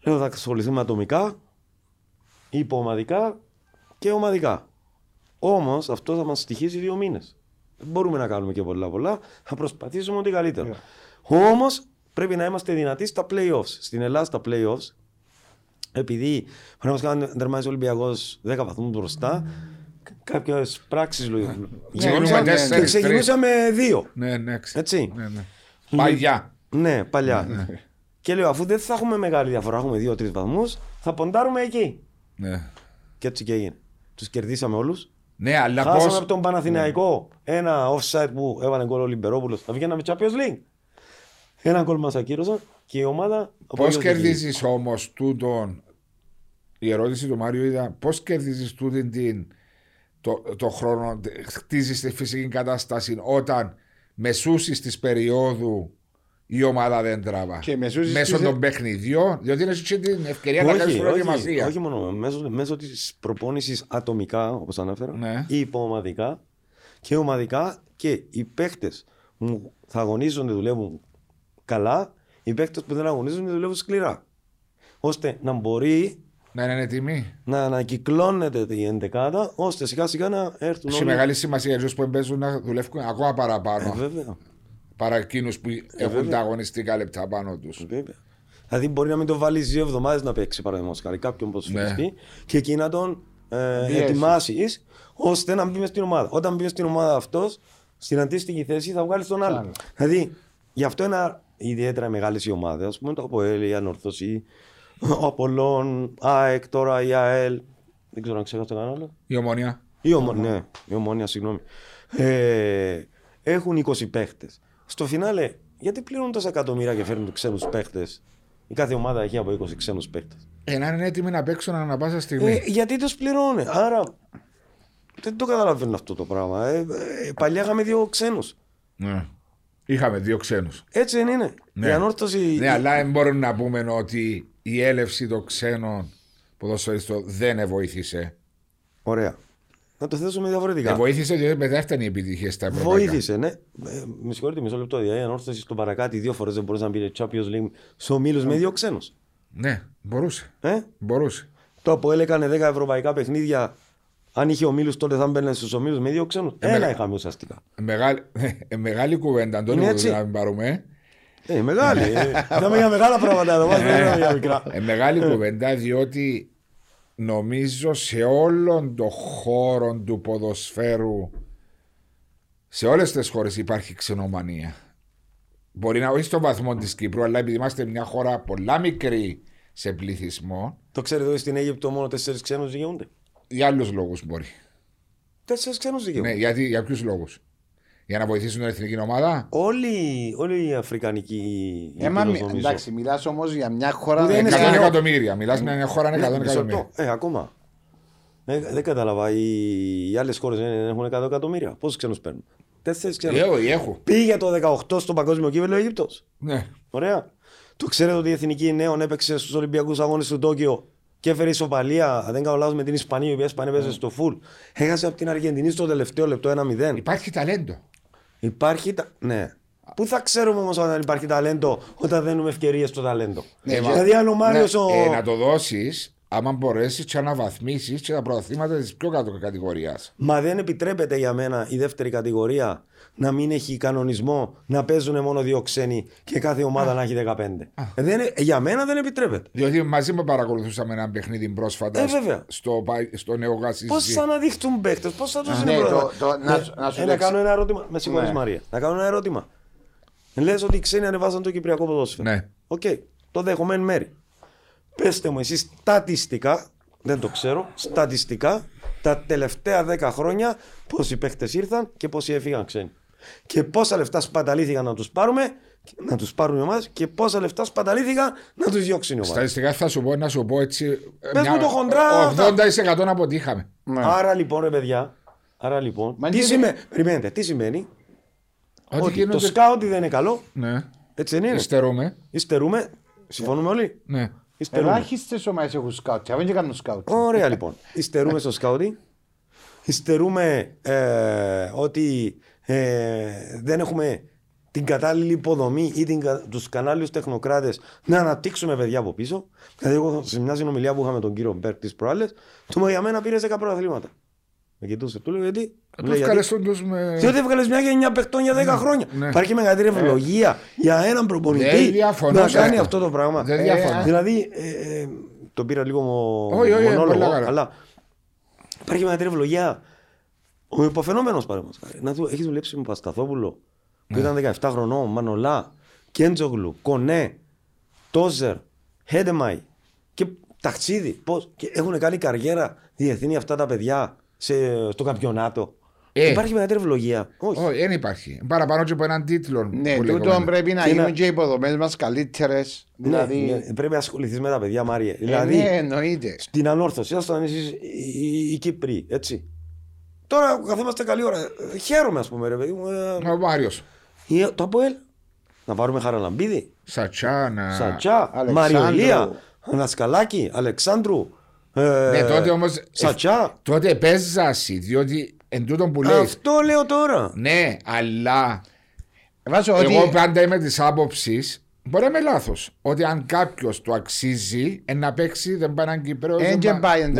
Λέω, θα ασχοληθούμε ατομικά, υποομαδικά και ομαδικά. Όμως αυτό θα μας στοιχίσει 2 μήνες. Δεν μπορούμε να κάνουμε και πολλά. Θα προσπαθήσουμε ό,τι καλύτερο. Yeah. Όμως πρέπει να είμαστε δυνατοί στα play-offs. Στην Ελλάδα στα play-offs, επειδή πρέπει να μας τερματίζει ο Ολυμπιακός 10 βαθμούς μπροστά, κάποιες πράξεις ξεκινούσαμε 2. Ναι, έτσι. Παλιά. Ναι, παλιά. Και λέω, αφού δεν θα έχουμε μεγάλη διαφορά, έχουμε 2-3 βαθμούς, θα ποντάρουμε εκεί. Ναι. Και έτσι και έγινε. Τους κερδίσαμε όλους. Ναι, αλλά χάσαμε από τον Παναθηναϊκό ένα offside που έβαλε γκολ ο Λιμπερόπουλος. Θα βγαίναμε Champions League. Ένα γκολ μας ακύρωσαν και η ομάδα. Πώς κερδίζεις όμως τούτον? Η ερώτηση του Μάριου ήταν πώς κερδίζεις τούτον το χρόνο, χτίζεις τη φυσική κατάσταση όταν μεσούσεις της περίοδου η ομάδα δεν τραβά. Μέσω των παιχνιδιών, διότι είναι την ευκαιρία να κάνεις προετοιμασία. Όχι μόνο. Μέσω της προπόνησης ατομικά, όπως ανέφερα, ναι, ή υποομαδικά και ομαδικά, και οι παίχτες που θα αγωνίζονται δουλεύουν καλά, οι παίχτες που δεν αγωνίζονται δουλεύουν σκληρά. Ώστε να μπορεί να είναι έτοιμοι, να ανακυκλώνεται η ενδεκάδα, ώστε σιγά σιγά να έρθουν. Σε μεγάλη σημασία για που παίζουν να δουλεύουν ακόμα παραπάνω. Βέβαια. Παρά εκείνους που έχουν τα αγωνιστικά λεπτά πάνω τους. Βέβαια. Δηλαδή μπορεί να μην τον βάλει 2 εβδομάδες να παίξει, παραδείγματος χάρη, κάποιον ποδοσφαιριστή, ναι, και εκεί να τον ετοιμάσεις ώστε να μπει μες στην ομάδα. Όταν μπει στην ομάδα αυτός, στην αντίστοιχη θέση θα βγάλει τον άλλο. Δηλαδή γι' αυτό είναι ιδιαίτερα μεγάλες οι ομάδες. Ας πούμε το ΑΠΟΕΛ, η Ανορθώση, ο Απολών, ΑΕΚ, τώρα η ΑΕΛ. Δεν ξέρω αν ξέχασα κανένα άλλο. Η Ομόνια. Ναι, η Ομόνια, συγγνώμη. Έχουν 20 παίχτες. Στο φινάλε, γιατί πληρώνουν τόσα εκατομμύρια και φέρνουν ξένους παίχτες? Η κάθε ομάδα έχει από 20 ξένους παίχτες. Να είναι έτοιμοι να παίξουν ανά πάσα στιγμή. Γιατί τους πληρώνει? Άρα δεν το καταλαβαίνω αυτό το πράγμα. Παλιά είχαμε 2 ξένους. Ναι. Είχαμε 2 ξένους. Έτσι δεν είναι? Ναι. Η Ανόρθωση. Ναι, αλλά μπορούμε να πούμε ότι η έλευση των ξένων ποδοσφαιριστών δεν βοήθησε. Ωραία. Να το θέσουμε διαφορετικά. Βοήθησε, διότι μετά έφτανε η επιτυχία στα ευρωπαϊκά. Βοήθησε, ναι. Με συγχωρείτε, μισό λεπτό. Η Ανόρθωση στο παρακάτι 2 φορές δεν μπορούσε να μπει στο Champions League σε ομίλους με 2 ξένους. Ναι, μπορούσε. Μπορούσε. Το ΑΠΟΕΛ έκανε 10 ευρωπαϊκά παιχνίδια. Αν είχε ομίλους τότε θα μπαίνανε στους ομίλους με 2 ξένους. Ένα είχαμε ουσιαστικά. Μεγάλη κουβέντα, Αντώνη, που να μην πάρουμε. Μεγάλη. Μιλάμε για μεγάλα πράγματα εδώ, για μικρά. Μεγάλη κουβέντα, διότι νομίζω σε όλων των χώρων του ποδοσφαίρου, σε όλες τις χώρες υπάρχει ξενομανία. Μπορεί να όχι στον βαθμό της Κύπρου, αλλά επειδή είμαστε μια χώρα πολλά μικρή σε πληθυσμό. Το ξέρετε ότι στην Αίγυπτο μόνο 4 ξένους δικαιούνται. Για άλλους λόγους μπορεί. 4 ξένους δικαιούνται. Ναι, γιατί, για ποιους λόγους? Για να βοηθήσουν την εθνική ομάδα. Όλοι οι Αφρικανικοί. Εντάξει, μιλάς όμως για μια χώρα 100 εκατομμύρια. Μιλάς για μια χώρα 100 εκατομμύρια. Ακόμα. Δεν κατάλαβα. Οι άλλες χώρες δεν έχουν 100 εκατομμύρια. Πόσους ξένους παίρνουν? 4 ξένους. Πήγε το 18 στον παγκόσμιο κύπελλο ο Αίγυπτος. Ναι. Ωραία. Το ξέρετε ότι η εθνική νέων έπαιξε στους Ολυμπιακούς Αγώνες του Τόκιο και έφερε ισοπαλία, αν δεν κάνω λάθος, με την Ισπανία, η οποία έπαιζε στο φουλ. Έχασε από την Αργεντινή στο τελευταίο λεπτό 1-0. Υπάρχει ταλέντο. Ναι. Πού θα ξέρουμε όμως αν υπάρχει ταλέντο, όταν δίνουμε ευκαιρίες στο ταλέντο? Δηλαδή, αν ο Μάριος. Να το δώσεις άμα μπορέσει και να βαθμίσει και τα προαθλήματα τη πιο κάτω κατηγορία. Μα δεν επιτρέπεται για μένα η δεύτερη κατηγορία να μην έχει κανονισμό, να παίζουν μόνο δύο ξένοι και κάθε ομάδα να έχει 15. Για μένα δεν επιτρέπεται. Διότι μαζί με παρακολουθούσαμε ένα παιχνίδι πρόσφατα στο Νεογάσι. Πώ θα αναδείχτουν παίκτες, πώ θα του αναδείχτουν. Να κάνω ένα ερώτημα. Με συγχωρείς, Μαρία. Να κάνω ένα ερώτημα. Λες ότι οι ξένοι ανεβάζαν το κυπριακό ποδόσφαιρο. Ναι. Οκ, το δέχομαι εν μέρη. Πέστε μου εσείς στατιστικά, δεν το ξέρω, στατιστικά τα τελευταία 10 χρόνια πόσοι παίχτες ήρθαν και πόσοι έφυγαν ξένοι. Και πόσα λεφτά σπαταλήθηκαν να τους πάρουμε, να τους πάρουν εμάς και πόσα λεφτά σπαταλήθηκαν να τους διώξουν εμάς. Στατιστικά θα σου πω, να σου πω έτσι. Πες μου το χοντρά. 80% να αποτύχαμε. Ναι. Άρα λοιπόν, ρε παιδιά, τι σημαίνει. Ότι το σκάουτι δεν είναι καλό. Ναι. Έτσι είναι. Υστερούμε. Συμφωνούμε όλοι. Ναι. Ελάχιστες ομάδες έχουν σκάουτι. Αφού δεν κάνουν σκάουτι. Ωραία λοιπόν. Υστερούμε στο σκάουτι. Υστερούμε ότι δεν έχουμε την κατάλληλη υποδομή ή τους κανάλιους τεχνοκράτες να αναπτύξουμε παιδιά από πίσω. Δηλαδή, εγώ σε μια συνομιλία που είχαμε τον κύριο Μπέρκ τις προάλλες, του είπα για μένα πήρε 10 πρωταθλήματα. Με κοιτούσε, του λέω γιατί. Διότι βγάλες μια γενιά παιχτών για 10 χρόνια. Ναι. Υπάρχει μεγαλύτερη ευλογία για έναν προπονητή να κάνει αυτό το πράγμα. Δεν διαφωνώ. Δηλαδή, το πήρα λίγο μονόλογο, αλλά υπάρχει μεγαλύτερη ευλογία. Ο υποφαινόμενος παρέμβαση. Να του έχει δουλέψει με Πασταθόπουλο που ήταν 17 χρονών, Μανολά, Κέντζογλου, Κονέ, Τόζερ, Χέντεμαϊ και Ταχτσίδη. Έχουν κάνει καριέρα διεθνή αυτά τα παιδιά. Στο καμπιονάτο. Υπάρχει μεγαλύτερη ευλογία. Όχι, δεν υπάρχει. Παραπάνω και από έναν τίτλο. Ναι, τούτο πρέπει να γίνουν και οι υποδομές μας καλύτερες. Δηλαδή... πρέπει να ασχοληθείς με τα παιδιά, Μάριε. Δηλαδή, ναι, εννοείται. Στην ανόρθωση, άσταν εσείς οι Κύπροι, έτσι. Τώρα καθόμαστε καλή ώρα. Χαίρομαι, ας πούμε, ρε παιδί μου. Ο Μάριος. Το ΑΠΟΕΛ. Να πάρουμε Χαραλαμπίδη. Σατσά, Μαριολία, Ανασκαλάκη, Αλεξάνδρου. Ναι, τότε όμως. Τότε παίζασαι, διότι εν τούτον που λέει. Αυτό λέω τώρα. Ναι, αλλά. Εγώ πάντα είμαι της άποψης, μπορεί να είμαι λάθος, ότι αν κάποιος του αξίζει να παίξει, δεν πάει έναν Κυπρέο. Δεν πάει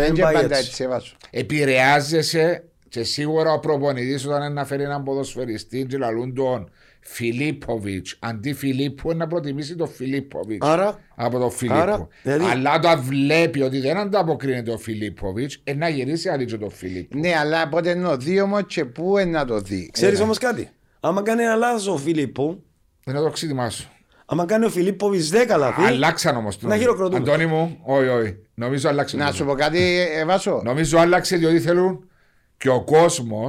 έτσι. Επηρεάζεσαι και σίγουρα ο προπονητής όταν αναφέρει έναν ποδοσφαιριστή, και λαλούν τον Φιλιπποβιτ αντί Φιλίππου, να προτιμήσει τον Φιλιπποβιτ από τον Φιλίππο. Δηλαδή... αλλά όταν βλέπει ότι δεν ανταποκρίνεται ο Φιλιπποβιτ, να γυρίσει αλλιώ τον Φιλίππο. Ναι, αλλά πότε εννοώ δύο μου και πού να το δει. Ξέρει όμω κάτι. Άμα κάνει ένα λάθο ο Φιλίππο. Δεν θα το ξύδιμά σου. Άμα κάνει ο Φιλίπποβιτ 10 λάθη. Αλλάξαν όμω τον. Να χειροκροτούν. Αντώνη μου, όχι. Νομίζω αλλάξαν. Να σου πω κάτι, Βάσο. Νομίζω άλλαξε διότι θέλουν και ο κόσμο.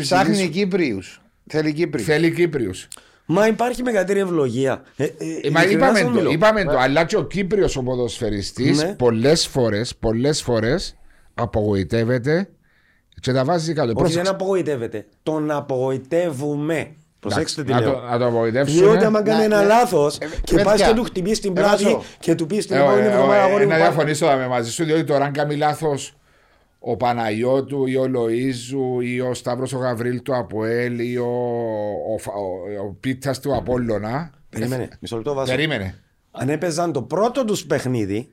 Ψάχνει Κύπριους. Θέλει Κύπριος. Μα υπάρχει μεγαλύτερη ευλογία. Είπαμε το, αλλά και ο Κύπριος ο ποδοσφαιριστής πολλές φορές απογοητεύεται και τα βάζει κάτω. Όχι, δεν απογοητεύεται. Τον απογοητεύουμε. Προσέξτε τι λέω. Να το απογοητεύσουμε. Διότι άμα κάνει ένα λάθος και πας και του χτυπήσει την πλάτη και του πεις την επόμενη εβδομάδα αγόρι μου. Να διαφωνήσω μαζί σου, διότι τώρα αν κάνει λάθος ο Παναγιώτου ή ο Λοΐζου ή ο Σταύρος ο Γαβρίλ του ΑΠΟΕΛ ή ο Πίτσας του Απόλλωνα. Περίμενε, μισό λεπτό Βάσο. Αν έπαιζαν το πρώτο τους παιχνίδι,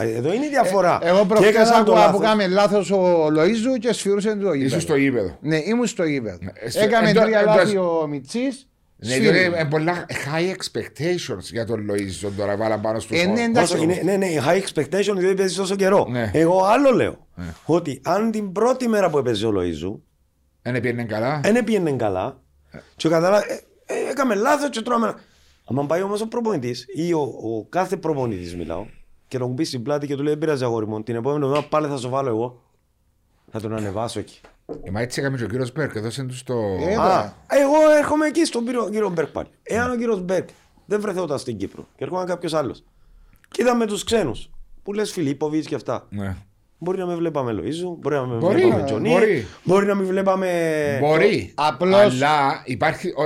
εδώ είναι η διαφορά. Εγώ προφέρω που κάμε λάθος ο Λοΐζου και σφυρούσε το γήπεδο. Ήσουν στο γήπεδο. Ναι, ήμουν στο γήπεδο. Έκαμε 3 λάθη ο Μιτσής. Είναι πολλά high expectations για τον Λοΐζο τώρα βάλαν πάνω στους φόρους. Ναι, high expectations διότι παίζει τόσο καιρό. Εγώ άλλο λέω ότι αν την πρώτη μέρα που έπαιζε ο Λοΐζο Εν έπιενε καλά και έκαμε λάθος και τρώμε. Αν πάει όμως ο προπονητής ή ο κάθε προπονητής μιλάω και τον πει στην πλάτη και του λέει πειράζει αγόρι μου, την επόμενη μέρα πάλι θα σου βάλω εγώ. Θα τον ανεβάσω εκεί. Μα έτσι έκαμε και ο κύριος Μπέρκ, έδωσε τους το... Εγώ έρχομαι εκεί στον κύριο Μπέρκ πάλι. Εάν ο κύριος Μπέρκ δεν βρεθόταν στην Κύπρο και έρχονταν κάποιος άλλος και είδαμε τους ξένους που λες Φιλίπποβιτς και αυτά, μπορεί να με βλέπαμε Λοΐζου, μπορεί να με βλέπαμε Τζονί, μπορεί να με βλέπαμε... Μπορεί, αλλά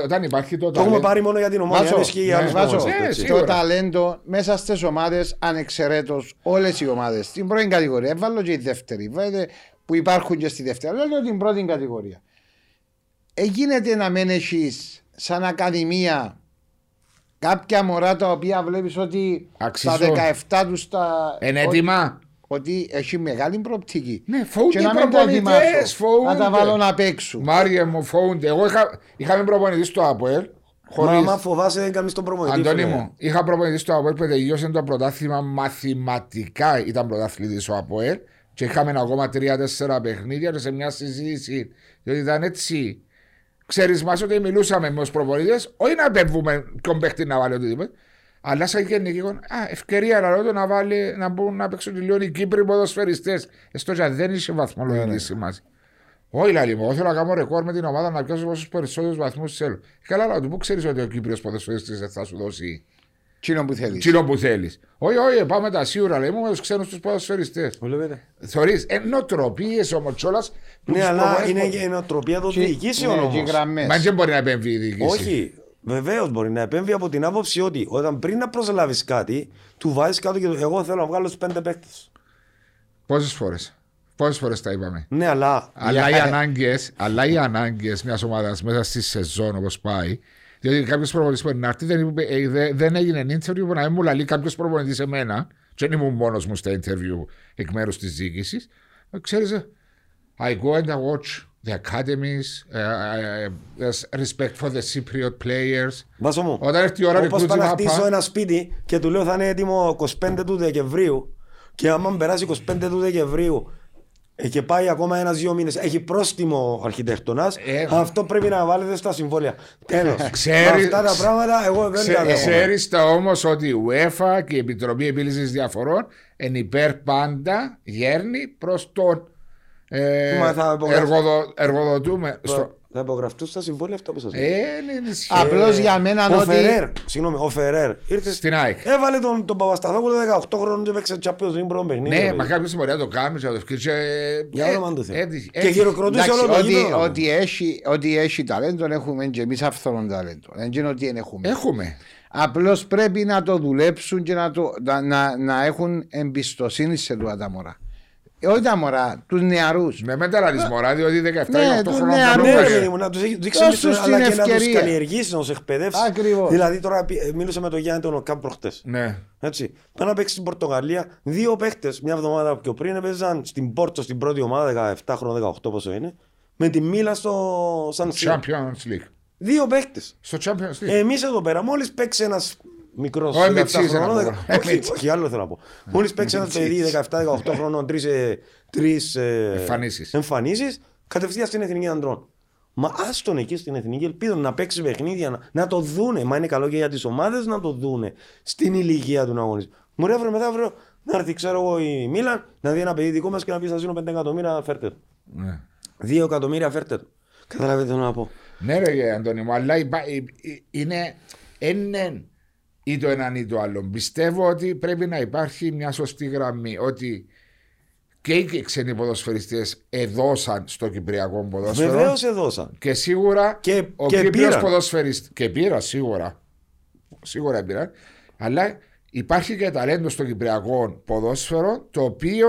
όταν υπάρχει το ταλέντο... Το έχουμε πάρει μόνο για την Ομόνια, αν ισχύει άλλους προπονητές. Το ταλέντο μέσα στις ομάδες ανεξαιρέτως όλες οι ομάδες. Στην πρώτη κατηγορία, βάλω και η δεύτερη. Που υπάρχουν και στη δεύτερη, αλλά και την πρώτη κατηγορία. Εγίνεται να μην έχεις σαν ακαδημία κάποια μωρά τα οποία βλέπεις ότι αξίζω. Τα 17 τους τα. Ενέτοιμα. ότι έχει μεγάλη προοπτική. Ναι, φοβούνται οι προπονητές, φοβούνται. Να τα βάλω να παίξουν. Μάριε μου, φοβούνται. Εγώ είχαμε προπονητή στο ΑΠΟΕΛ. Μα φοβάσαι δεν κάνεις τον προπονητή. Αντώνη μου, είχα προπονητή στο ΑΠΟΕΛ που τελειώσε το πρωτάθλημα μαθηματικά. Ήταν πρωταθλητής ο ΑΠΟΕΛ. Και είχαμε ακόμα 3-4 παιχνίδια και σε μια συζήτηση. Διότι ήταν έτσι. Ξέρεις μας ότι μιλούσαμε με τους προπονητές, όχι να παίρνουμε ποιον παίχτη να βάλει οτιδήποτε. Αλλά σαν γενική εικόνα, ευκαιρία να βάλει να μπουν να παίξουν οι Κύπροι ποδοσφαιριστές. Εστώ και δεν είσαι βαθμολογική σημασία. Όχι, λαλή μου, εγώ θέλω να κάνω ρεκόρ με την ομάδα να πιάσω όσους περισσότερους βαθμούς θέλω. Καλά, να του πω, ξέρεις ότι ο Κύπριος ποδοσφαιριστής θα σου δώσει τσίνο που θέλεις. Όχι, όχι, πάμε τα σίγουρα, λέει μου, με τους ξένους τους ποδοσφαιριστές. Θεωρείς νοοτροπίες όμως κιόλας. Ναι, αλλά είναι νοοτροπία των διοικήσεων όμως. Μα δεν μπορεί να επέμβει η διοίκηση. Όχι. Βεβαίως μπορεί να επέμβει από την άποψη ότι όταν πριν να προσελάβεις κάτι, του βάζεις κάτω και εγώ θέλω να βγάλω τους 5 παίκτες. Πόσες φορές τα είπαμε. Ναι, αλλά οι ανάγκες μιας ομάδας μέσα στη σεζόν όπως πάει. Διότι κάποιος προπονητής μπορεί να έρθει, δεν έγινε interview που να μην μου λαλεί κάποιος προπονητής εμένα, και δεν ήμουν μόνος μου στα interview εκ μέρους της διοίκησης. Ξέρεις, I go and I watch the academies, there's respect for the Cypriot players. Βάσο μου, όπως θα να χτίσω ένα σπίτι και του λέω θα είναι έτοιμο 25 του Δεκεμβρίου και άμα περάσει 25 του Δεκεμβρίου και πάει ακόμα ένας-δύο μήνες, έχει πρόστιμο ο αρχιτέκτονας, αυτό πρέπει να βάλετε στα συμβόλαια. Τέλος. Αυτά τα πράγματα εγώ δεν τα δέχομαι. Ξέρεις τα όμως ότι η UEFA και η Επιτροπή Επίλυσης Διαφορών εν υπέρ πάντα γέρνει προς τον εργοδοτούμε. Θα υπογραφτούν στα συμβόλαια αυτά που σας λέω. Απλώς για μένα ο Φερέρ, συγγνώμη, ο Φερέρ ήρθε στην ΑΕΚ. Έβαλε τον Παπασταθόπουλο 18 χρόνων και έπαιξε Champions League πρώτο παιχνίδι. Ναι, μα κάποιος μπορεί να το κάνει. Για όνομα του Θεού. Και χειροκροτούσε όλο το γήπεδο. Ότι έχει ταλέντο, έχουμε και εμείς αυτόν ταλέντο. Δεν είναι ότι δεν έχουμε. Έχουμε. Απλώς πρέπει να το δουλέψουν και να έχουν εμπιστοσύνη σε τούτα τα μωρά. Όχι τα μωρά, τους νεαρούς. Με μεταρρυθμίσεις μωρά, διότι 17-18 χρόνια νεαρούς. Να τους δείξουν αλλά και να τους καλλιεργήσουν, να τους εκπαιδεύσουν. Ακριβώς. Δηλαδή τώρα μίλησα με τον Γιάννη τον Οκάμπ προχτές. Ναι. Έτσι. Πάνε να παίξει στην Πορτογαλία. 2 παίχτες μια εβδομάδα πιο πριν έπαιζαν στην Πόρτο στην πρώτη ομάδα, 17 χρόνια, 18 πόσο είναι, με τη Μίλα στο Champions League. 2 παίχτες. Στο Champions League. Εμείς εδώ πέρα, μόλις παίξει ένας. Μικρός, 17 χρόνων. Όχι, άλλο θέλω να πω. Μόλις παίξει ένα παιδί 17-18 χρόνων, 3 εμφανίσεις, κατευθείαν στην Εθνική Αντρών. Μα άστον εκεί στην Εθνική, ελπίζω να παίξει παιχνίδια, να το δούνε. Μα είναι καλό και για τις ομάδες να το δούνε στην ηλικία του να αγωνίζουν. Μου ρεύουν μετά αύριο να έρθει, ξέρω εγώ, η Μίλαν να δει ένα παιδί δικό μας και να πει: σας δίνω 5 εκατομμύρια, φέρτε του. 2 εκατομμύρια, φέρτε του. Καταλαβαίνετε να πω. Ναι, ρε Αντώνη μου, αλλά είναι. Ή το έναν ή το άλλον. Πιστεύω ότι πρέπει να υπάρχει μια σωστή γραμμή. Ότι και οι ξένοι ποδοσφαιριστές εδώσαν στο κυπριακό ποδόσφαιρο. Βεβαίως εδώσαν. Και σίγουρα ο Κύπριος ποδοσφαιριστής. Και πήρα σίγουρα. Σίγουρα πήρα. Αλλά υπάρχει και ταλέντο στο κυπριακό ποδόσφαιρο, το οποίο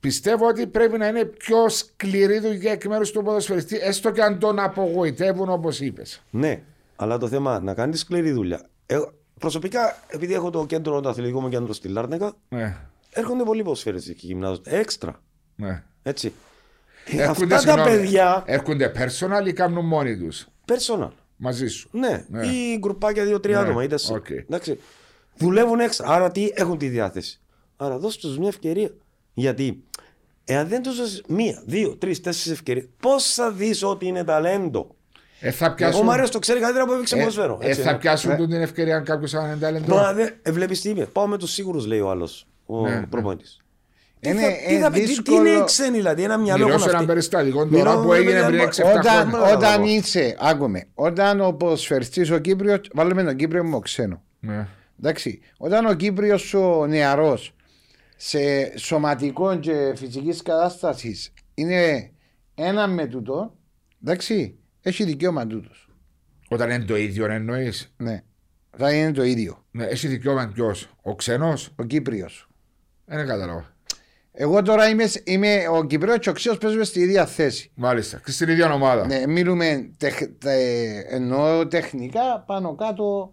πιστεύω ότι πρέπει να είναι πιο σκληρή δουλειά εκ μέρους του ποδοσφαιριστή, έστω και αν τον απογοητεύουν όπως είπες. Ναι. Αλλά το θέμα να κάνει σκληρή δουλειά. Προσωπικά, επειδή έχω το αθλητικό μου κέντρο στη Λάρνεκα, έρχονται πολλοί ποδοσφαιριστές και γυμνάζονται. Έξτρα. Έτσι. Αυτά τα παιδιά. Έρχονται personal ή κάνουν μόνοι του. Personal. Μαζί σου. Ναι. Ή γκρουπάκια 2-3 άτομα. Δουλεύουν έξτρα. Άρα τι έχουν τη διάθεση. Άρα δώσ' τους μια ευκαιρία. Γιατί εάν δεν τους δώσεις 1, 2, 3, 4 ευκαιρίες, πώς θα δεις ότι είναι ταλέντο. Ο Μάριος το ξέρει καλύτερα από έπαιξε ποδοσφαίρο. Θα πιάσουν την ευκαιρία αν κάποιος αν είναι ταλέντο. Μα βλέπεις τι είπε. Πάω με τους σίγουρους, λέει ο άλλος. Ο προπονητής. Τι είναι οι ξένοι, δηλαδή ένα μυαλό. Μυρώσω έναν περιστατικό τώρα που έγινε πριν 6-7 χρόνια. Όταν είσαι, άκουμε, όταν ο ποδοσφαιριστής ο Κύπριος, βάλουμε τον Κύπριο μου ξένο. Εντάξει, όταν ο Κύπριος ο νεαρός σε σωματικό και φυσικής κατάστασης είναι ένα με τούτο, εντάξει. Έχει δικαίωμα τούτος. Όταν είναι το ίδιο, εννοείς. Ναι. Όταν είναι το ίδιο. Ναι, έχει δικαίωμα ποιος, ο ξένος, ο Κύπριος. Δεν καταλαβαίνω. Εγώ τώρα είμαι ο Κυπρέος και ο ξένος παίζουμε στην ίδια θέση. Μάλιστα. Και στην ίδια ομάδα. Ναι, μιλούμε εννοώ τεχνικά πάνω κάτω.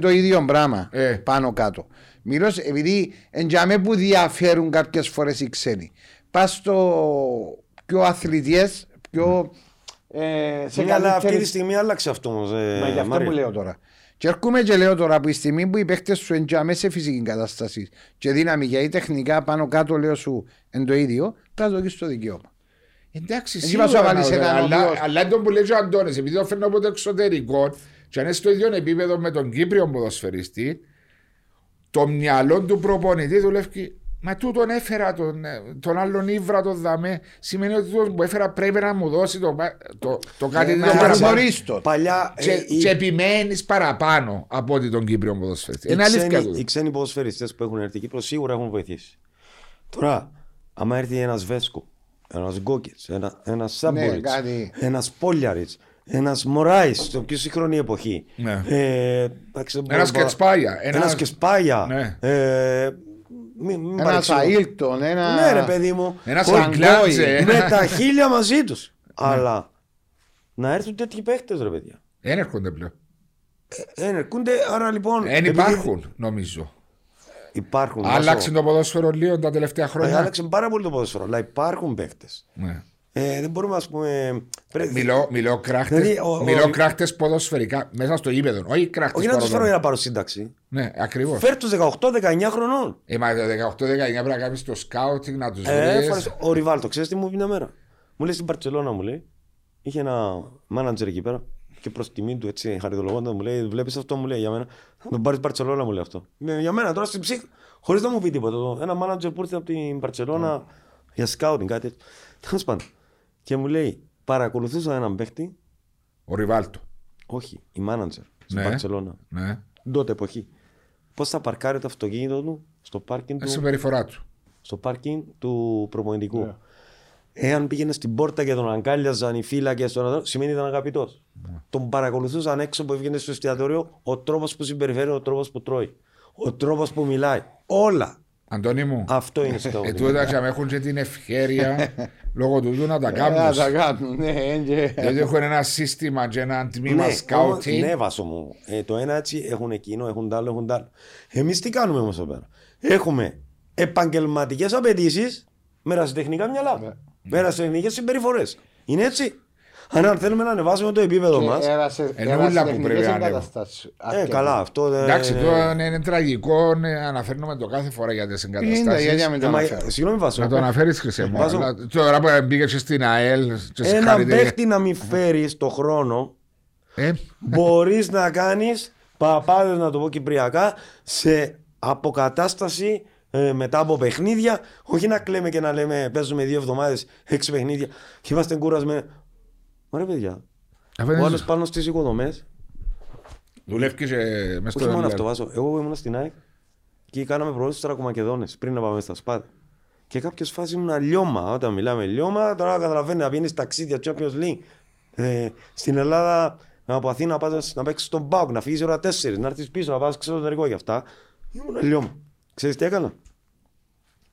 Το ίδιο πράγμα. Πάνω κάτω. Μιλώ επειδή εντιαμέ που διαφέρουν κάποιες φορές οι ξένοι. Πας στο πιο αθλητιές, πιο... αλλά αυτή τη στιγμή άλλαξε αυτό όμως. Μα γι' αυτό που λέω τώρα. Και έρχομαι και λέω τώρα από τη στιγμή που οι παίκτες σου εντιαμέ σε φυσική κατάσταση και δύναμη και τεχνικά πάνω κάτω λέω σου εν το ίδιο, θα το έχεις το δικαίωμα. Εντάξει, σίγουρα, αλλά είναι το που λέει ο Αντώνης, επειδή το φέρνω από το εξωτερικό και αν είναι στο ίδιο επίπεδο με τον Κύπριο ποδοσφαιριστή, το μυαλό του προπονητή δουλεύει. Μα τούτον έφερα τον άλλον ύβρα, τον δαμέ. Σημαίνει ότι τούτον που έφερα πρέπει να μου δώσει το κάτι τέτοιο. Παραπονίστο. Και επιμένεις παραπάνω από ότι τον Κύπριο ποδοσφαιριστή. Είναι αλήθεια τούτο. Οι ξένοι ποδοσφαιριστές που έχουν έρθει Κύπρο σίγουρα έχουν βοηθήσει. Τώρα, άμα έρθει ένας Βέσκο, ένας Γκόκιτς, ένας Σάμποριτς, ένας Πόλιαριτς, ένας Μωράης στην πιο σύγχρονη εποχή. Ένας Κεσπάγια. Ένας Αίλτον, ναι ρε παιδί μου, με τα χίλια μαζί τους. Αλλά να έρθουν τέτοιοι παίχτες ρε παιδιά. Δεν έρχονται πλέον. Άρα λοιπόν... Δεν υπάρχουν νομίζω. Άλλαξε το ποδόσφαιρο λίγο τα τελευταία χρόνια. Άλλαξε πάρα πολύ το ποδόσφαιρο, αλλά υπάρχουν παίχτες. Δεν μπορούμε να πούμε. Μιλώ κράχτες ποδοσφαιρικά μέσα στο γήπεδο. Όχι κράχτες. Όχι να του φέρω για να πάρω σύνταξη. Ναι, ακριβώς. Φέρ του 18-19 χρονών. Μα 18-19 πρέπει να κάνει το σκάουτινγκ, να του βρει. Ο Ριβάλτο, ξέρει τι μου είπε μια μέρα. Μου λέει στην Μπαρτσελόνα, μου λέει. Είχε ένα μάνατζερ εκεί πέρα και προ τιμή του έτσι χαριτολογώντα μου λέει: Βλέπει αυτό, μου λέει για μένα. Τον πάρει Μπαρτσελόνα, μου λέει αυτό. Για μένα τώρα στην ψυχή, χωρί να μου πει τίποτα. Ένα μάνατζερ που ήρθε από την Μπαρτσελόνα για σκάουτινγκ, κάτι έτσι. Τέλο πάντων. Και μου λέει, παρακολουθούσα έναν παίχτη. Ο Ριβάλτο. Όχι, η μάνατζερ στην Μπαρτσελόνα. Ναι. Τότε εποχή. Πώς θα παρκάρει το αυτοκίνητο του στο πάρκινγκ του. Στην περιφορά του. Στο πάρκινγκ του προπονητικού. Ναι. Εάν πήγαινε στην πόρτα και τον αγκάλιαζαν οι φύλακες, σημαίνει ήταν αγαπητός. Ναι. Τον παρακολουθούσαν έξω που έβγαινε στο εστιατόριο, ο τρόπος που συμπεριφέρει, ο τρόπος που τρώει, ο τρόπος που μιλάει. Όλα. Αντώνη μου, αυτό είναι στο τούταξα με έχουν και την ευχέρεια λόγω του να τα κάνουν. Να τα κάνουν, ναι. Γιατί έχουν ένα σύστημα και ένα τμήμα σκάουτι. Ναι, βάσο μου. Το ένα έτσι έχουν εκείνο, έχουν τ' άλλο, έχουν τ' άλλο. Εμείς τι κάνουμε όμως εδώ πέρα. Έχουμε επαγγελματικές απαιτήσεις με ερασιτεχνικά μυαλά. Με ερασιτεχνικές συμπεριφορές. Είναι έτσι. Αν θέλουμε να ανεβάσουμε το επίπεδο μας, εννοούλα που πρέπει να ανεβάσουμε. Καλά, αυτό δεν. Εντάξει, τώρα είναι τραγικό, αναφέρνουμε το κάθε φορά για τις εγκαταστάσεις. Συγγνώμη, Βασό. Να το αναφέρεις, Χρυσέ μου. Τώρα που μπήκες στην ΑΕΛ. Ένα παίχτη να μην φέρεις το χρόνο, μπορείς να κάνεις παπάδες, να το πω κυπριακά, σε αποκατάσταση. Μετά από παιχνίδια, όχι να κλαίμε και να λέμε παίζουμε 2 εβδομάδες, 6 παιχνίδια και είμαστε κουρασμένοι. Ωραία, παιδιά. Ο άλλος πάνω στις οικοδομές. Δουλεύκεις μες στο. Όχι μόνο αυτό, Βάσο. Εγώ ήμουν στην ΑΕΚ και κάναμε προόδους στους Τρακομακεδόνες πριν να πάμε στα ΣΠΑΤ. Και κάποιες φάσεις ήμουν λιώμα. Όταν μιλάμε λιώμα, τώρα καταλαβαίνεις να πίνεις ταξίδια Champions League. Στην Ελλάδα, από Αθήνα να παίξεις στον ΠΑΟΚ, να φύγεις ώρα 4, να έρθεις πίσω, να πας εξωτερικό και αυτά. Ήμουν λιώμα. Ξέρεις τι έκανα.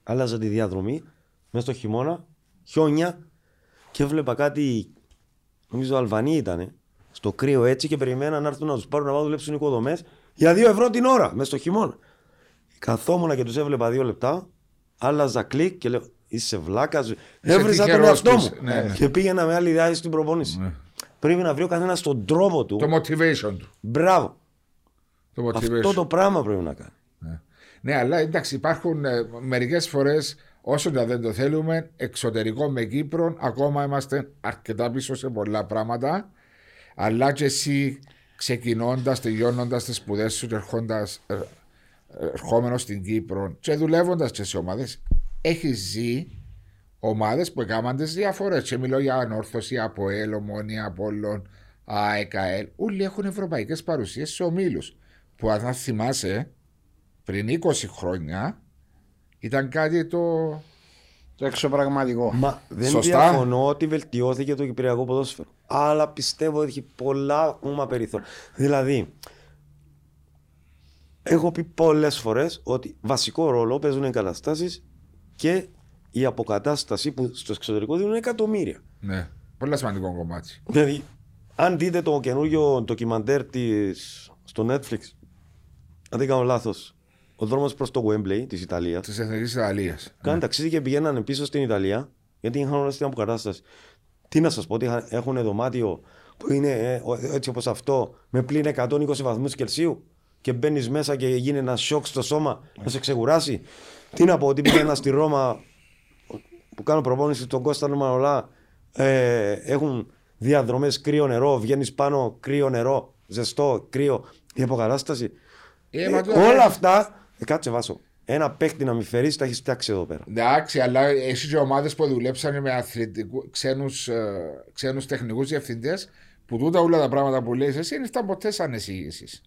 Άλλαζα τη διαδρομή μέσα στο χειμώνα, χιόνια και έβλεπα κάτι. Νομίζω Αλβανοί ήταν στο κρύο έτσι και περιμέναν να έρθουν να τους πάρουν να πάω δουλέψουν οικοδομές για 2 ευρώ την ώρα, μέσα στο χειμώνα. Καθόμουν και τους έβλεπα 2 λεπτά, άλλαζα κλικ και λέω: Είσαι βλάκας. Έβρισα τον εαυτό μου. Ναι. Και πήγαινα με άλλη ιδέα στην προπόνηση. Ναι. Πρέπει να βρει ο καθένας τον τρόπο του. Το motivation του. Μπράβο. Το motivation. Αυτό το πράγμα πρέπει να κάνει. Ναι, ναι, αλλά εντάξει, υπάρχουν μερικές φορές. Όσο δεν το θέλουμε, εξωτερικό με Κύπρο, ακόμα είμαστε αρκετά πίσω σε πολλά πράγματα. Αλλά και εσύ ξεκινώντας, τελειώνοντας τις σπουδές σου, ερχόμενος στην Κύπρο και δουλεύοντας και σε ομάδες, έχεις ζει ομάδες που έκαναν τις διαφορές. Και μιλώ για Ανόρθωση, ΑΠΟΕΛ, Ομόνια, Απόλλων, ΑΕΚΑΕΛ. Όλοι έχουν ευρωπαϊκές παρουσίες σε ομίλους. Που αν θυμάσαι, πριν 20 χρόνια, ήταν κάτι το εξωπραγματικό. Μα δεν διαφωνώ ότι βελτιώθηκε το κυπριακό ποδόσφαιρο. Αλλά πιστεύω ότι έχει πολλά ακόμα περιθώρια. Δηλαδή, έχω πει πολλές φορές ότι βασικό ρόλο παίζουν οι εγκαταστάσεις και η αποκατάσταση που στο εξωτερικό δίνουν εκατομμύρια. Ναι, πολύ σημαντικό κομμάτι. Δηλαδή, αν δείτε το καινούριο ντοκιμαντέρ στο Netflix, αν δεν κάνω λάθος, ο δρόμος προς το Wembley της Ιταλίας. Της Εθνικής Ιταλίας. Κάνουν ταξίδι και πηγαίνανε πίσω στην Ιταλία, γιατί είχαν όλα στην αποκατάσταση. Τι να σας πω, ότι έχουν δωμάτιο που είναι έτσι όπως αυτό, με πλην 120 βαθμούς Κελσίου και μπαίνεις μέσα και γίνει ένα σοκ στο σώμα, να σε ξεκουράσει. Τι να πω, ότι πήγαινα στη Ρώμα που κάνω προπόνηση τον Κώστα Νομανολά, έχουν διαδρομές κρύο νερό, βγαίνεις πάνω κρύο νερό, ζεστό, κρύο, η αποκατάσταση. Όλα αυτά, κάτσε Βάσο. Ένα παίχτη να μη φέρεις, τα έχεις φτιάξει εδώ πέρα. Εντάξει, αλλά εσύ και ομάδες που δουλέψανε με ξένους τεχνικούς διευθυντές, που τούτα όλα τα πράγματα που λες εσύ, είναι αυτά ποτέ σαν εισηγήσεις.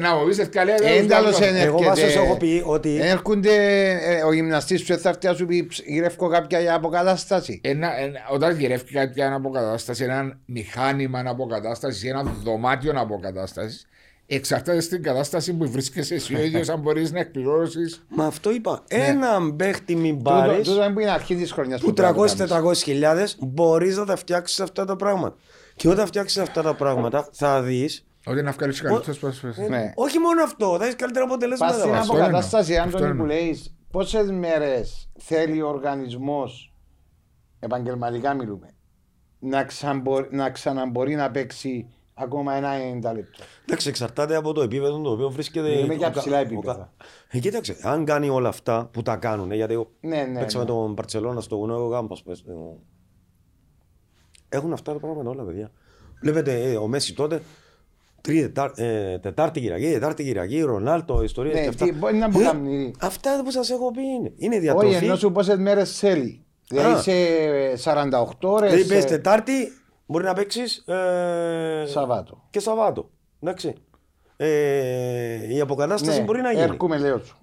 Να μου πεις ευκαλία, δεν έρχονται. Έρχονται, ο γυμναστής του θα έρθει να σου πει γυρεύω κάποια αποκατάσταση. Όταν γυρεύει κάποια αποκατάσταση, ένα μηχάνημα αποκατάσταση, ένα δωμάτιο αποκατάσταση. Εξαρτάται στην κατάσταση που βρίσκεσαι εσύ ο ίδιος, αν μπορείς να εκπληρώσεις. Μα αυτό είπα. Έναν παίχτη μην πάρεις. Τούτο που είναι αρχή της χρονιάς. Που 300-400 χιλιάδες μπορείς να τα φτιάξεις αυτά τα πράγματα. Και όταν φτιάξεις αυτά τα πράγματα, θα δεις. Ότι να βγάλεις καλύτερες προσπάθειες. Όχι μόνο αυτό, θα έχεις καλύτερα αποτελέσματα. Πας στην αποκατάσταση, Άντωνη, που λέεις πόσες μέρες θέλει ο οργανισμός, επαγγελματικά μιλούμε, να ξαναμπορεί να παίξει. Ακόμα ένα 90 λεπτό. Εντάξει, εξαρτάται από το επίπεδο το οποίο βρίσκεται. Είμαι και ψηλά επίπεδα. Κοίταξε, αν κάνει όλα αυτά που τα κάνουν, γιατί παίξαμε τον Μπαρτσελόνα στο Γουνό Γάμπα. Έχουν αυτά τα πράγματα όλα, παιδιά. Βλέπετε, ο Μέση τότε, Τετάρτη Κυριακή, Ρονάλτο, ιστορία. Αυτά που σας έχω πει είναι διατροφή. Όχι, ενώ σου πόσες μέρες θέλει. Δηλαδή σε 48 ώρες. Δηλαδή πες Τετάρτη. Μπορεί να παίξεις Σαββάτο. Και Σαββάτο. Εντάξει. Η αποκατάσταση μπορεί να γίνει. Έρχομαι, λέω σου.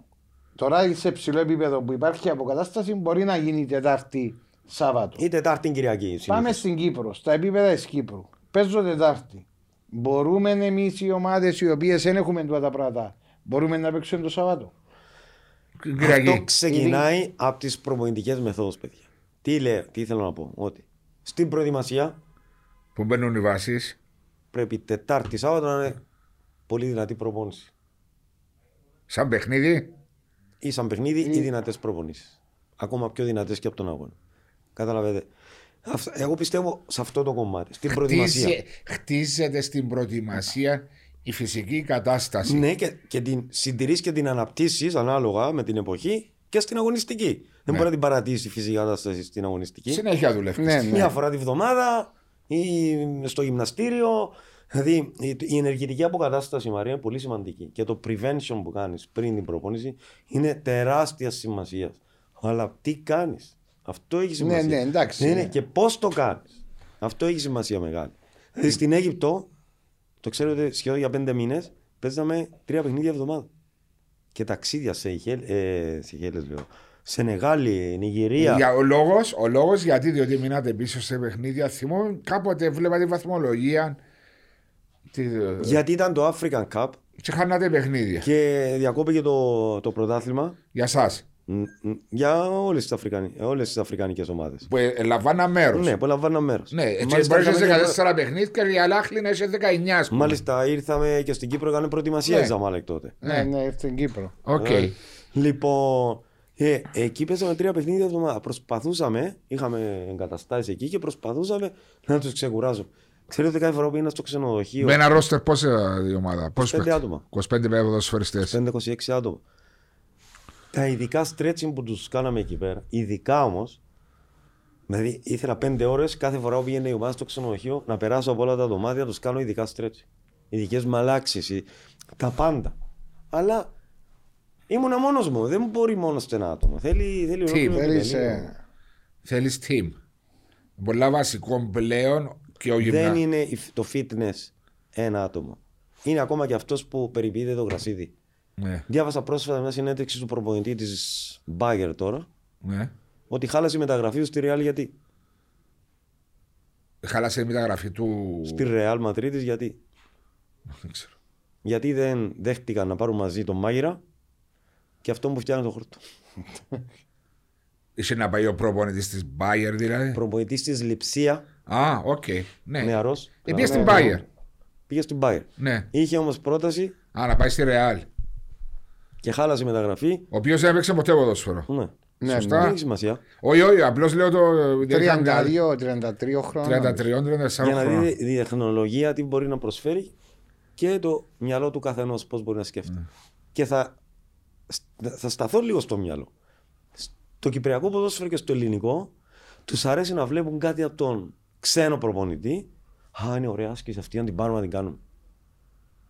Τώρα σε ψηλό επίπεδο που υπάρχει η αποκατάσταση μπορεί να γίνει Τετάρτη Σάββατο. Ή Τετάρτη Κυριακή. Συνήθως. Πάμε στην Κύπρο, στα επίπεδα της Κύπρου. Παίζω Τετάρτη. Μπορούμε εμείς οι ομάδες οι οποίες δεν έχουμε τα πράγματα, μπορούμε να παίξουμε το Σαββάτο. Αυτό ξεκινάει από τις προπονητικές μεθόδους, παιδιά. Τι θέλω να πω, ότι στην προετοιμασία. Που μπαίνουν οι βάσεις. Πρέπει Τετάρτη Σάββατο να είναι πολύ δυνατή προπόνηση. Σαν παιχνίδι. Ή σαν παιχνίδι ή δυνατές προπονήσεις. Ακόμα πιο δυνατές και από τον αγώνα. Καταλαβαίνετε. Εγώ πιστεύω σε αυτό το κομμάτι. Στην προετοιμασία. Χτίζεται στην προετοιμασία η φυσική κατάσταση. Ναι, και την συντηρείς και την αναπτύσσεις ανάλογα με την εποχή και στην αγωνιστική. Ναι. Δεν μπορεί να την παρατήσει η φυσική κατάσταση στην αγωνιστική. Συνέχεια δουλεύει. Μια φορά τη βδομάδα. Ή στο γυμναστήριο. Δηλαδή η ενεργητική αποκατάσταση, Μαρία, είναι πολύ σημαντική. Και το prevention που κάνεις πριν την προπόνηση είναι τεράστια σημασία. Αλλά τι κάνεις, αυτό έχει σημασία. Ναι, εντάξει. Ναι. Και πώς το κάνεις, αυτό έχει σημασία μεγάλη. Δηλαδή στην Αίγυπτο, το ξέρω ότι σχεδόν για 5 μήνες παίζαμε 3 παιχνίδια εβδομάδα. Και ταξίδια σε Σεχέλες, λέω. Σενεγάλη, Νιγηρία. Ο λόγος γιατί, διότι μείνατε πίσω σε παιχνίδια. Θυμώ κάποτε βλέπα τη βαθμολογία. Γιατί ήταν το African Cup. Και χάνατε παιχνίδια. Και διακόπηκε το πρωτάθλημα. Για εσάς. Για όλες τις αφρικανικές ομάδες. Που λαμβάναν μέρος. Ναι, που λαμβάναν μέρος. Ναι, έτσι μπορούσες 14 παιχνίδια και η Αλάχλη να είσαι 19. Μάλιστα, ήρθαμε και στην Κύπρο, έκανε προετοιμασία η Ζαμάλεκ τότε. Ναι, στην Κύπρο. Λοιπόν. Εκεί παίζαμε 3 παιχνίδια εβδομάδα. Προσπαθούσαμε, είχαμε εγκαταστάσεις εκεί και προσπαθούσαμε να τους ξεκουράζουμε. Ξέρετε, κάθε φορά που ήμουν στο ξενοδοχείο. Με ένα ρόστερ, πόσα η ομάδα, 25 άτομα. 25 με ποδοσφαιριστές. 25-26 άτομα. Τα ειδικά stretching που τους κάναμε εκεί πέρα, ειδικά όμως, δηλαδή ήθελα 5 ώρες κάθε φορά που πήγαινε η ομάδα στο ξενοδοχείο να περάσω από όλα τα δωμάτια, τους κάνω ειδικά stretching. Ειδικές μαλάξεις, τα πάντα. Αλλά. Ήμουνα μόνος μου, δεν μπορεί μόνος ένα άτομο. Θέλεις team. Πολλά βασικό πλέον και ο γυμνάς. Δεν είναι το fitness ένα άτομο. Είναι ακόμα και αυτός που περιποιείται το γρασίδι. Ναι. Διάβασα πρόσφατα μια συνέντευξη του προπονητή της Bayer τώρα. Ναι. Ότι χάλασε η μεταγραφή του στη Real γιατί. Χάλασε η μεταγραφή του. Στη Real Madrid γιατί. Δεν ξέρω. Γιατί δεν δέχτηκαν να πάρουν μαζί τον Μάγειρα. Και αυτό που φτιάχνει το χορτό. Είσαι να πάει ο προπονητής της Bayer, δηλαδή. Προπονητής της Λειψία. Οκ. Ναι. Νεαρός. Πήγε στην Bayer. Πήγε στην Bayer. Ναι. Είχε όμως πρόταση. Να πάει στη Real. και χάλασε η μεταγραφή. Ο οποίος δεν έπαιξε ποτέ ποδόσφαιρο. Ναι. Ναι, σωστά. Δεν έχει σημασία. Όχι, όχι, απλώς λέω το. 32-33 χρόνια. 33-34 χρόνια. Για να δει τη τεχνολογία τι μπορεί να προσφέρει και το μυαλό του καθενός πώς μπορεί να σκέφτεται. Mm. Και θα σταθώ λίγο στο μυαλό. Το κυπριακό ποδόσφαιρο και στο ελληνικό τους αρέσει να βλέπουν κάτι από τον ξένο προπονητή. Α, είναι ωραία άσκηση αυτή, αν την πάρουμε να την κάνουμε.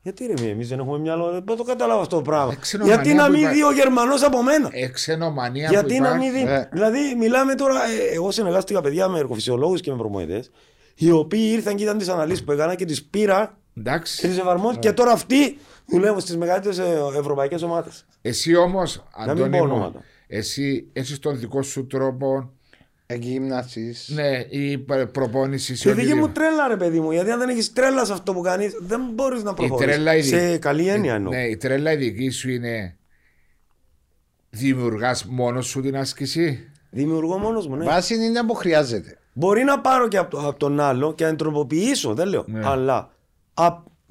Γιατί ρε, εμείς δεν έχουμε μυαλό, δεν το καταλάβω αυτό το πράγμα. Γιατί να μην δει ο Γερμανός από μένα. Εξενομανία. Γιατί να μην δει. Δηλαδή, μιλάμε τώρα, εγώ συνεργάστηκα παιδιά με εργοφυσιολόγους και με προπονητές, οι οποίοι ήρθαν και ήταν τις αναλύσεις που έκανα και τις πήρα. Εντάξει. Τις εφαρμόζω και τώρα αυτοί δουλεύουν στις μεγαλύτερες ευρωπαϊκές ομάδες. Εσύ όμως, Αντώνη, εσύ έχεις τον δικό σου τρόπο. Εγγύμνασης. Ναι, η προπόνηση. Η δική μου τρέλα, ρε παιδί μου. Γιατί αν δεν έχεις τρέλα σε αυτό που κάνεις, δεν μπορείς να προχωρήσεις. Σε καλή έννοια εννοώ. Ναι, η τρέλα η δική σου είναι. Δημιουργάς μόνος σου την άσκηση. Δημιουργώ μόνος μου, ναι. Βάση είναι που χρειάζεται. Μπορεί να πάρω και από τον άλλο και να τροποποιήσω, δεν λέω. Ναι. Αλλά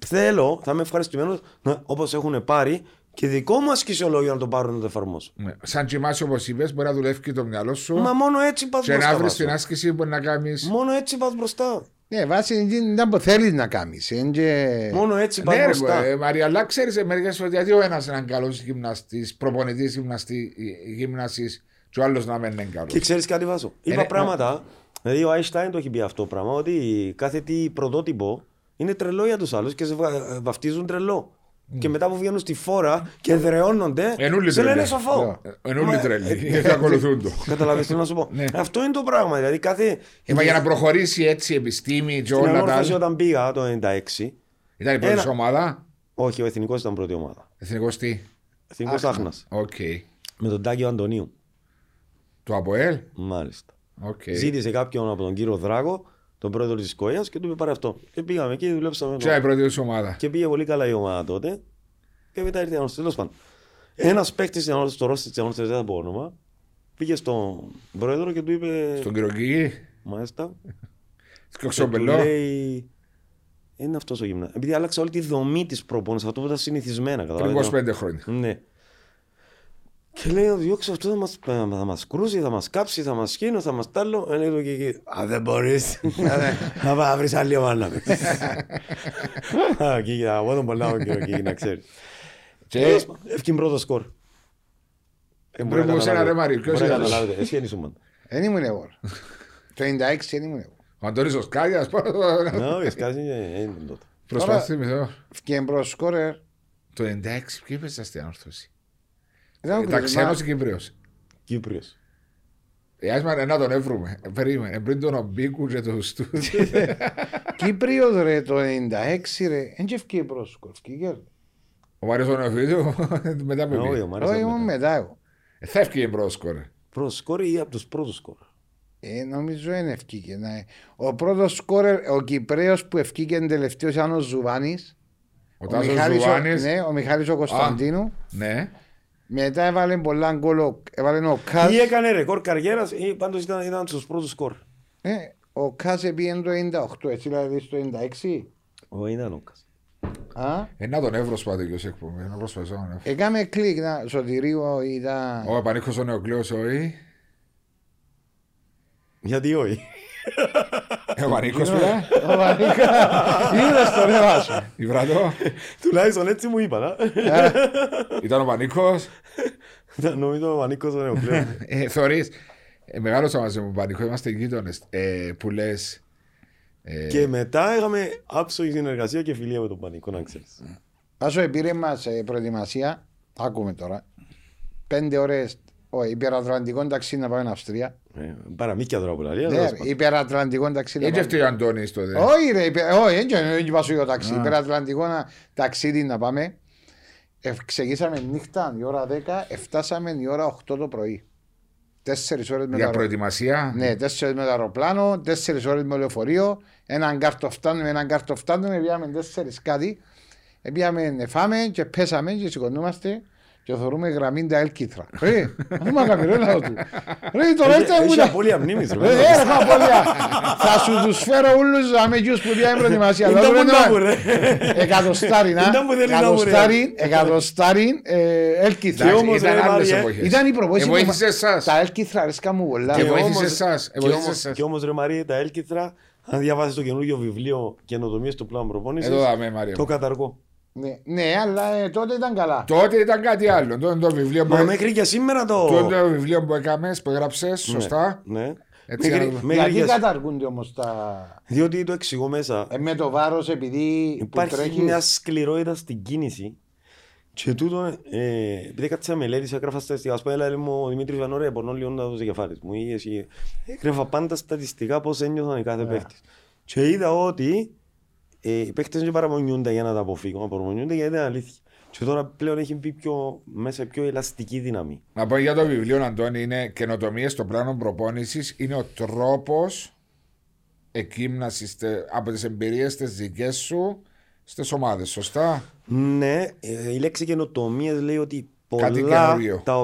θέλω, θα είμαι ευχαριστημένος όπως έχουν πάρει. Και δικό μου ασκησιολόγιο να το πάρω να το εφαρμόσω. Ναι. Σαν κοιμάσαι όπως είπες, μπορεί να δουλεύει και το μυαλό σου. Μα μόνο έτσι πας μπροστά. Και να βρεις την άσκηση που μπορεί να κάνεις. Μόνο έτσι πας μπροστά. Ναι, βάση είναι που θέλεις να κάνεις. Και... μόνο έτσι πας μπροστά. Ναι, Μαρία, αλλά ξέρεις μερικές φορές γιατί ο ένας είναι καλός γυμναστής, προπονητής γυμναστής, και ο άλλος να μην είναι καλός. Και ξέρεις κάτι βάζω. Είπα πράγματα. Δηλαδή ο Άινστάιν το έχει πει αυτό το πράγμα, ότι κάθε τι πρωτότυπο είναι τρελό για τους άλλους και σε βαφτίζουν τρελό. Και μετά που βγαίνουν στη φόρα και δρεώνονται, σε λένε σοφό. Ενούλοι τρελή, θα ακολουθούν το. Καταλαβαίνεις τι να σου πω. Αυτό είναι το πράγμα. Δηλαδή κάθε... για να προχωρήσει έτσι η επιστήμη και όλα τα άλλα. Στην Ανόρθωση όταν πήγα το 1996. Ήταν η πρώτη ομάδα. Όχι, ο Εθνικός ήταν πρώτη ομάδα. Εθνικός τι? Εθνικός Άχνας. Με τον Τάκη Αντωνίου. Του ΑΠΟΕΛ. Μάλιστα. Ζήτησε κάποιον από τον κύριο Δράκο, τον πρόεδρο της Κοέας, και του είπε πάρε αυτό. Και πήγαμε και δουλέψαμε. Ποια η πρώτη του ομάδα? Και πήγε πολύ καλά η ομάδα τότε. Και μετά ήρθε ένας τέλος πάντων. Ένας παίκτης στο Ρώστι της Ανόρθωσης, δεν θα πω όνομα, πήγε στον πρόεδρο και του είπε. Στον κύριο Κίγη. Μάλιστα. Σκοξομπελό. Είναι αυτός ο γυμνά. Επειδή άλλαξε όλη τη δομή της προπόνησης, αυτό που ήταν συνηθισμένα. Πριν 25 χρόνια. Ναι. Και λέει: διώξε αυτό, θα μας κρούσει, θα μας κάψει, θα μας σκύνει, θα μας τάλλω. Αν δεν μπορείς, θα πάει να βρεις άλλη ομάδα. Εγώ τον πολλά και να ξέρεις. Έφυγε πρώτο σκορ. Μπορεί να είσαι ένα ρεμάρι, ποιος είναι. Εσύ είναι σούμα. Δεν ήμουν εγώ. Το 96 δεν ήμουν εγώ. Ο Αντώνης ο Σκάγιας. Ο Σκάγιας είναι τότε. Προσπαθήμιζα. Έφυγε πρώτο σκορ. Το 96 ποιο είπες στην Ανόρθωση? Ήταν ξένος ή Κύπριος? Κύπριος. Άσμα να τον έβρουμε. Περίμενε πριν τον Ομπίκου και τον Στούτζ. Κύπριος ρε το 96 ρε. Εν και ευκεί προς σκορφκή. Ο Μάριος ο Νεοφίλου μετά με πει. Όχι ήμουν μετά εγώ. Θα ευκεί προς σκορ. Προς σκορ ή από τους πρώτους σκορ? Νομίζω είναι ευκήκε. Ο πρώτος σκορ ο Κυπρέος που ευκήκε εν τελευταίος ήταν ο Ζουβάνης. Ο Μιχάλης ο Κωνσταντίνου. Ναι. Μετά έβαλε πολλά γκολ, έβαλε ο Κάζ. Ή έκανε ρεκόρ καριέρας ή πάντως ήταν στους πρώτους σκορ. Ο Κάζ έπιε το 98, έτσι δηλαδή στο 96. Όχι, ήταν ο Κάζ. Να τον εύρωσπατε κι ως εκπομπή. Έκαμε κλικ, Σωτηρίου ήταν... Ο Πανίκος ο Νεοκλέος όχι. Γιατί όχι? Ο Πανίκος πια. Ο Πανίκος. Είδες τον έβαζο. Υβραντώ. Τουλάχιστον έτσι μου είπα. Ήταν ο Πανίκος. Νομίζω ο Πανίκος ο Νεοκλέος. Θωρείς. Μεγάλωσα μαζί με τον Πανίκο. Είμαστε γείτονες. Που λες. Και μετά είχαμε άψογη συνεργασία και φιλία με τον Πανίκο. Να ξέρεις. Άσο επήρε μας προετοιμασία. Άκουμε τώρα. 5 ώρες. Υπερατλαντικό ταξί να πάμε στην Αυστρία. Παραμύκια τώρα που λέει. Υπερατλαντικό ταξί. Έτσι αυτή ο Αντώνης τότε. Όχι, δεν πάσω για ταξί. Υπερατλαντικό ταξίδι να πάμε. Ξεκίνησαμε νύχτα, η ώρα 10, φτάσαμε η ώρα 8 το πρωί. 4 ώρες με το αεροπλάνο. Για προετοιμασία. Ναι, 4 ώρες με το αεροπλάνο, 4 ώρες με λεωφορείο. Έναν κάρτο φτάνουμε, έναν κάρτο φτάνουμε. Πήγαμε 4 κάτι. Πήγαμε, φάμε και πέσαμε και σηκωνούμαστε. και θεωρούμε γραμμή τα ελκύθρα. Ρε, αφού είμαι αγαπηρέλα του. Ρε, τώρα έτσι αγούνα. Έχει απώλεια μνήμης, ρε. Έχω απώλεια. Θα σου τους φέρω ούλους αμεγιούς που διάει προετοιμασία. Είναι τα μούνα μου, ρε. Εκατοστάριν, εκατοστάριν ελκύθρα. Και όμως, ρε, Μαρία. Ήταν η προπόση που τα ελκύθρα αρέσκαν μου πολλά. Και βοήθησε εσάς. Και όμως, ρε Μαρία, τα ελκύθρα, αν διαβάζεις το καινούργιο βιβλίο Καινοτομίες του Πλάνου Προπόνησης, το καταργώ. Ναι, αλλά τότε ήταν καλά. Τότε ήταν κάτι άλλο. Τότε το βιβλίο που. Μα μέχρι και σήμερα το. Τότε το βιβλίο που έκανε, που έγραψε, σωστά. Ναι. Γιατί καταργούνται όμως τα. Διότι το εξηγώ μέσα. Με το βάρος, επειδή. Υπάρχει μια σκληρότητα στην κίνηση. Και τούτο. Επειδή κάτσα μελέτησα, έγραφα στατιστικά. Ας πούμε, έλεγε μου ο Δημήτρης Βανόρε, πονώ λίγο να δώσει κεφάλι μου. Έγραφα πάντα στατιστικά πώς ένιωθαν κάθε παίχτης. Και είδα ότι. Οι παίκτες δεν παραμονιούνται για να τα αποφύγουν, παραμονιούνται γιατί είναι αλήθεια. Και τώρα πλέον έχει μπει πιο, μέσα πιο ελαστική δύναμη. Να πω για το βιβλίο, Αντώνη, είναι καινοτομίες στο πλάνο προπόνησης. Είναι ο τρόπος εκύμνασης από τις εμπειρίες τις δικές σου στις ομάδες, σωστά. Ναι, η λέξη καινοτομίες λέει ότι πολλά,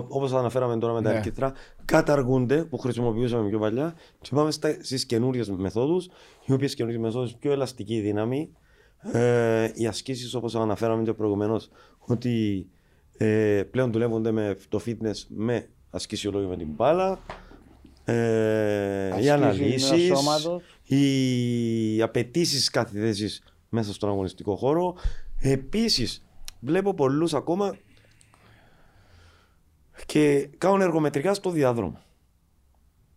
όπως αναφέραμε τώρα με τα ελκύθρα, καταργούνται που χρησιμοποιούσαμε πιο παλιά και πάμε στις καινούριες μεθόδους, οι οποίες καινούριες μεθόδους πιο ελαστική δύναμη. Οι ασκήσεις, όπως αναφέραμε και προηγουμένως, ότι πλέον δουλεύονται με το fitness με ασκησιολόγιο με την μπάλα, οι αναλύσεις, οι απαιτήσεις κάθε θέσης μέσα στον αγωνιστικό χώρο. Επίσης, βλέπω πολλούς ακόμα και κάνουν εργομετρικά στο διάδρομο.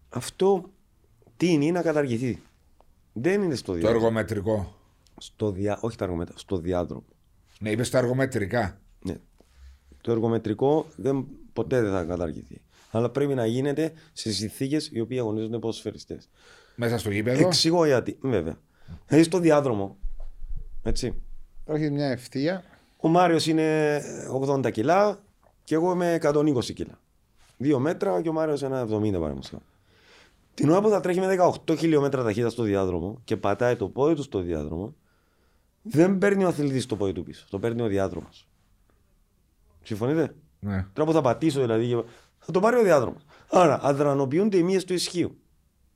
Αυτό τι είναι, να καταργηθεί. Δεν είναι στο διάδρομο. Το εργομετρικό. Όχι τα εργομετρικά, στο διάδρομο. Ναι, είπες τα εργομετρικά. Ναι. Το εργομετρικό ποτέ δεν θα καταργηθεί. Αλλά πρέπει να γίνεται σε συνθήκες οι οποίοι αγωνίζονται ποδοσφαιριστές. Μέσα στο γήπεδο. Εξηγώ γιατί. Βέβαια. Έχει στο διάδρομο. Έτσι. Υπάρχει μια ευθεία. Ο Μάριος είναι 80 κιλά. Και εγώ είμαι 120 κιλά. 2 μέτρα και ο Μάριος ένα 70 παραμοσχά. Την ώρα που θα τρέχει με 18 χιλιόμετρα ταχύτητα στο διάδρομο και πατάει το πόδι του στο διάδρομο, δεν παίρνει ο αθλητής το πόδι του πίσω. Το παίρνει ο διάδρομος. Συμφωνείτε? Ναι. Τώρα που θα πατήσω δηλαδή, θα το πάρει ο διάδρομος. Άρα αδρανοποιούνται οι μύες του ισχύου.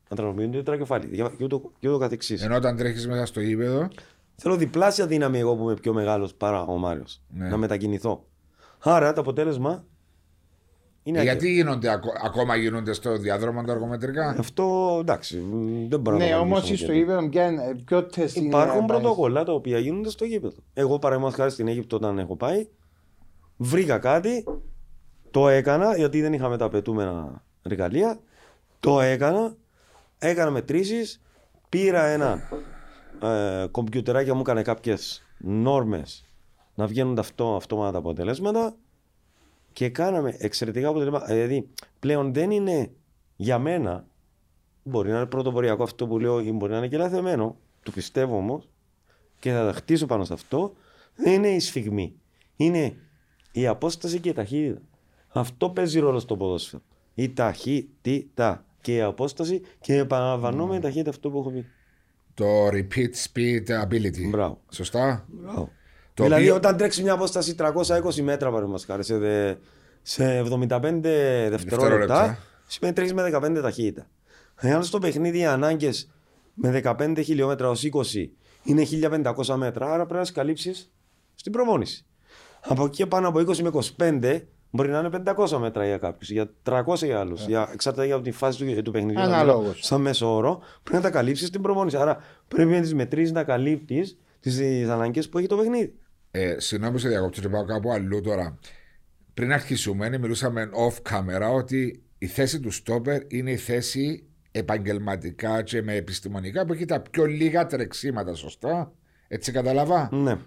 Αδρανοποιούνται τα τρακεφάλι και ούτω καθεξής. Ενώ όταν τρέχεις μέσα στο γήπεδο. Θέλω διπλάσια δύναμη εγώ που είμαι πιο μεγάλος παρά ο Μάριος. Ναι. Να μετακινηθώ. Άρα το αποτέλεσμα είναι. Γιατί γίνονται, ακόμα γίνονται στο διάδρομο τα εργομετρικά. Αυτό εντάξει, δεν μπορώ να το. Ναι, όμως στο γήπεδο πιο τεστ. Υπάρχουν πρωτόκολλα τα οποία γίνονται στο γήπεδο. Εγώ παραδείγματος χάρη στην Αίγυπτο, όταν έχω πάει, βρήκα κάτι, το έκανα γιατί δεν είχαμε τα απαιτούμενα εργαλεία. Το έκανα, έκανα μετρήσεις, πήρα ένα κομπιουτεράκι, μου έκανε κάποιες νόρμες. Να βγαίνουν αυτόματα τα αποτελέσματα και κάναμε εξαιρετικά αποτελέσματα. Δηλαδή, πλέον δεν είναι για μένα, μπορεί να είναι πρωτοποριακό αυτό που λέω, ή μπορεί να είναι και λαθεμένο, το πιστεύω όμως και θα τα χτίσω πάνω σε αυτό. Δεν είναι η σφιγμή. Είναι η απόσταση και η ταχύτητα. Αυτό παίζει ρόλο στο ποδόσφαιρο. Η ταχύτητα και η απόσταση και επαναλαμβανόμενη ταχύτητα, αυτό που έχω πει. Το repeat speed ability. Μπράβο. Σωστά. Μπράβο. Δηλαδή, όταν τρέξει μια απόσταση 320 μέτρα, παραδείγματος χάρη, σε 75 δευτερόλεπτα, σημαίνει τρέχει με 15 ταχύτητα. Εάν στο παιχνίδι οι ανάγκες με 15 χιλιόμετρα ως 20 είναι 1500 μέτρα, άρα πρέπει να τις καλύψεις στην προπόνηση. Από εκεί πάνω από 20 με 25 μπορεί να είναι 500 μέτρα για κάποιους, για 300 για άλλους. Εξαρτάται από τη φάση του παιχνιδιού. Αναλόγως. Σαν μέσο όρο, πρέπει να τα καλύψεις στην προπόνηση. Άρα πρέπει να τις μετρήσεις, να καλύπτεις τις ανάγκες που έχει το παιχνίδι. Συγγνώμη που σε διακόπτω και πάω κάπου αλλού τώρα. Πριν αρχίσουμε, μιλούσαμε off camera ότι η θέση του στόπερ είναι η θέση επαγγελματικά και με επιστημονικά που έχει τα πιο λίγα τρεξίματα, σωστά. Έτσι καταλαβα. Ναι.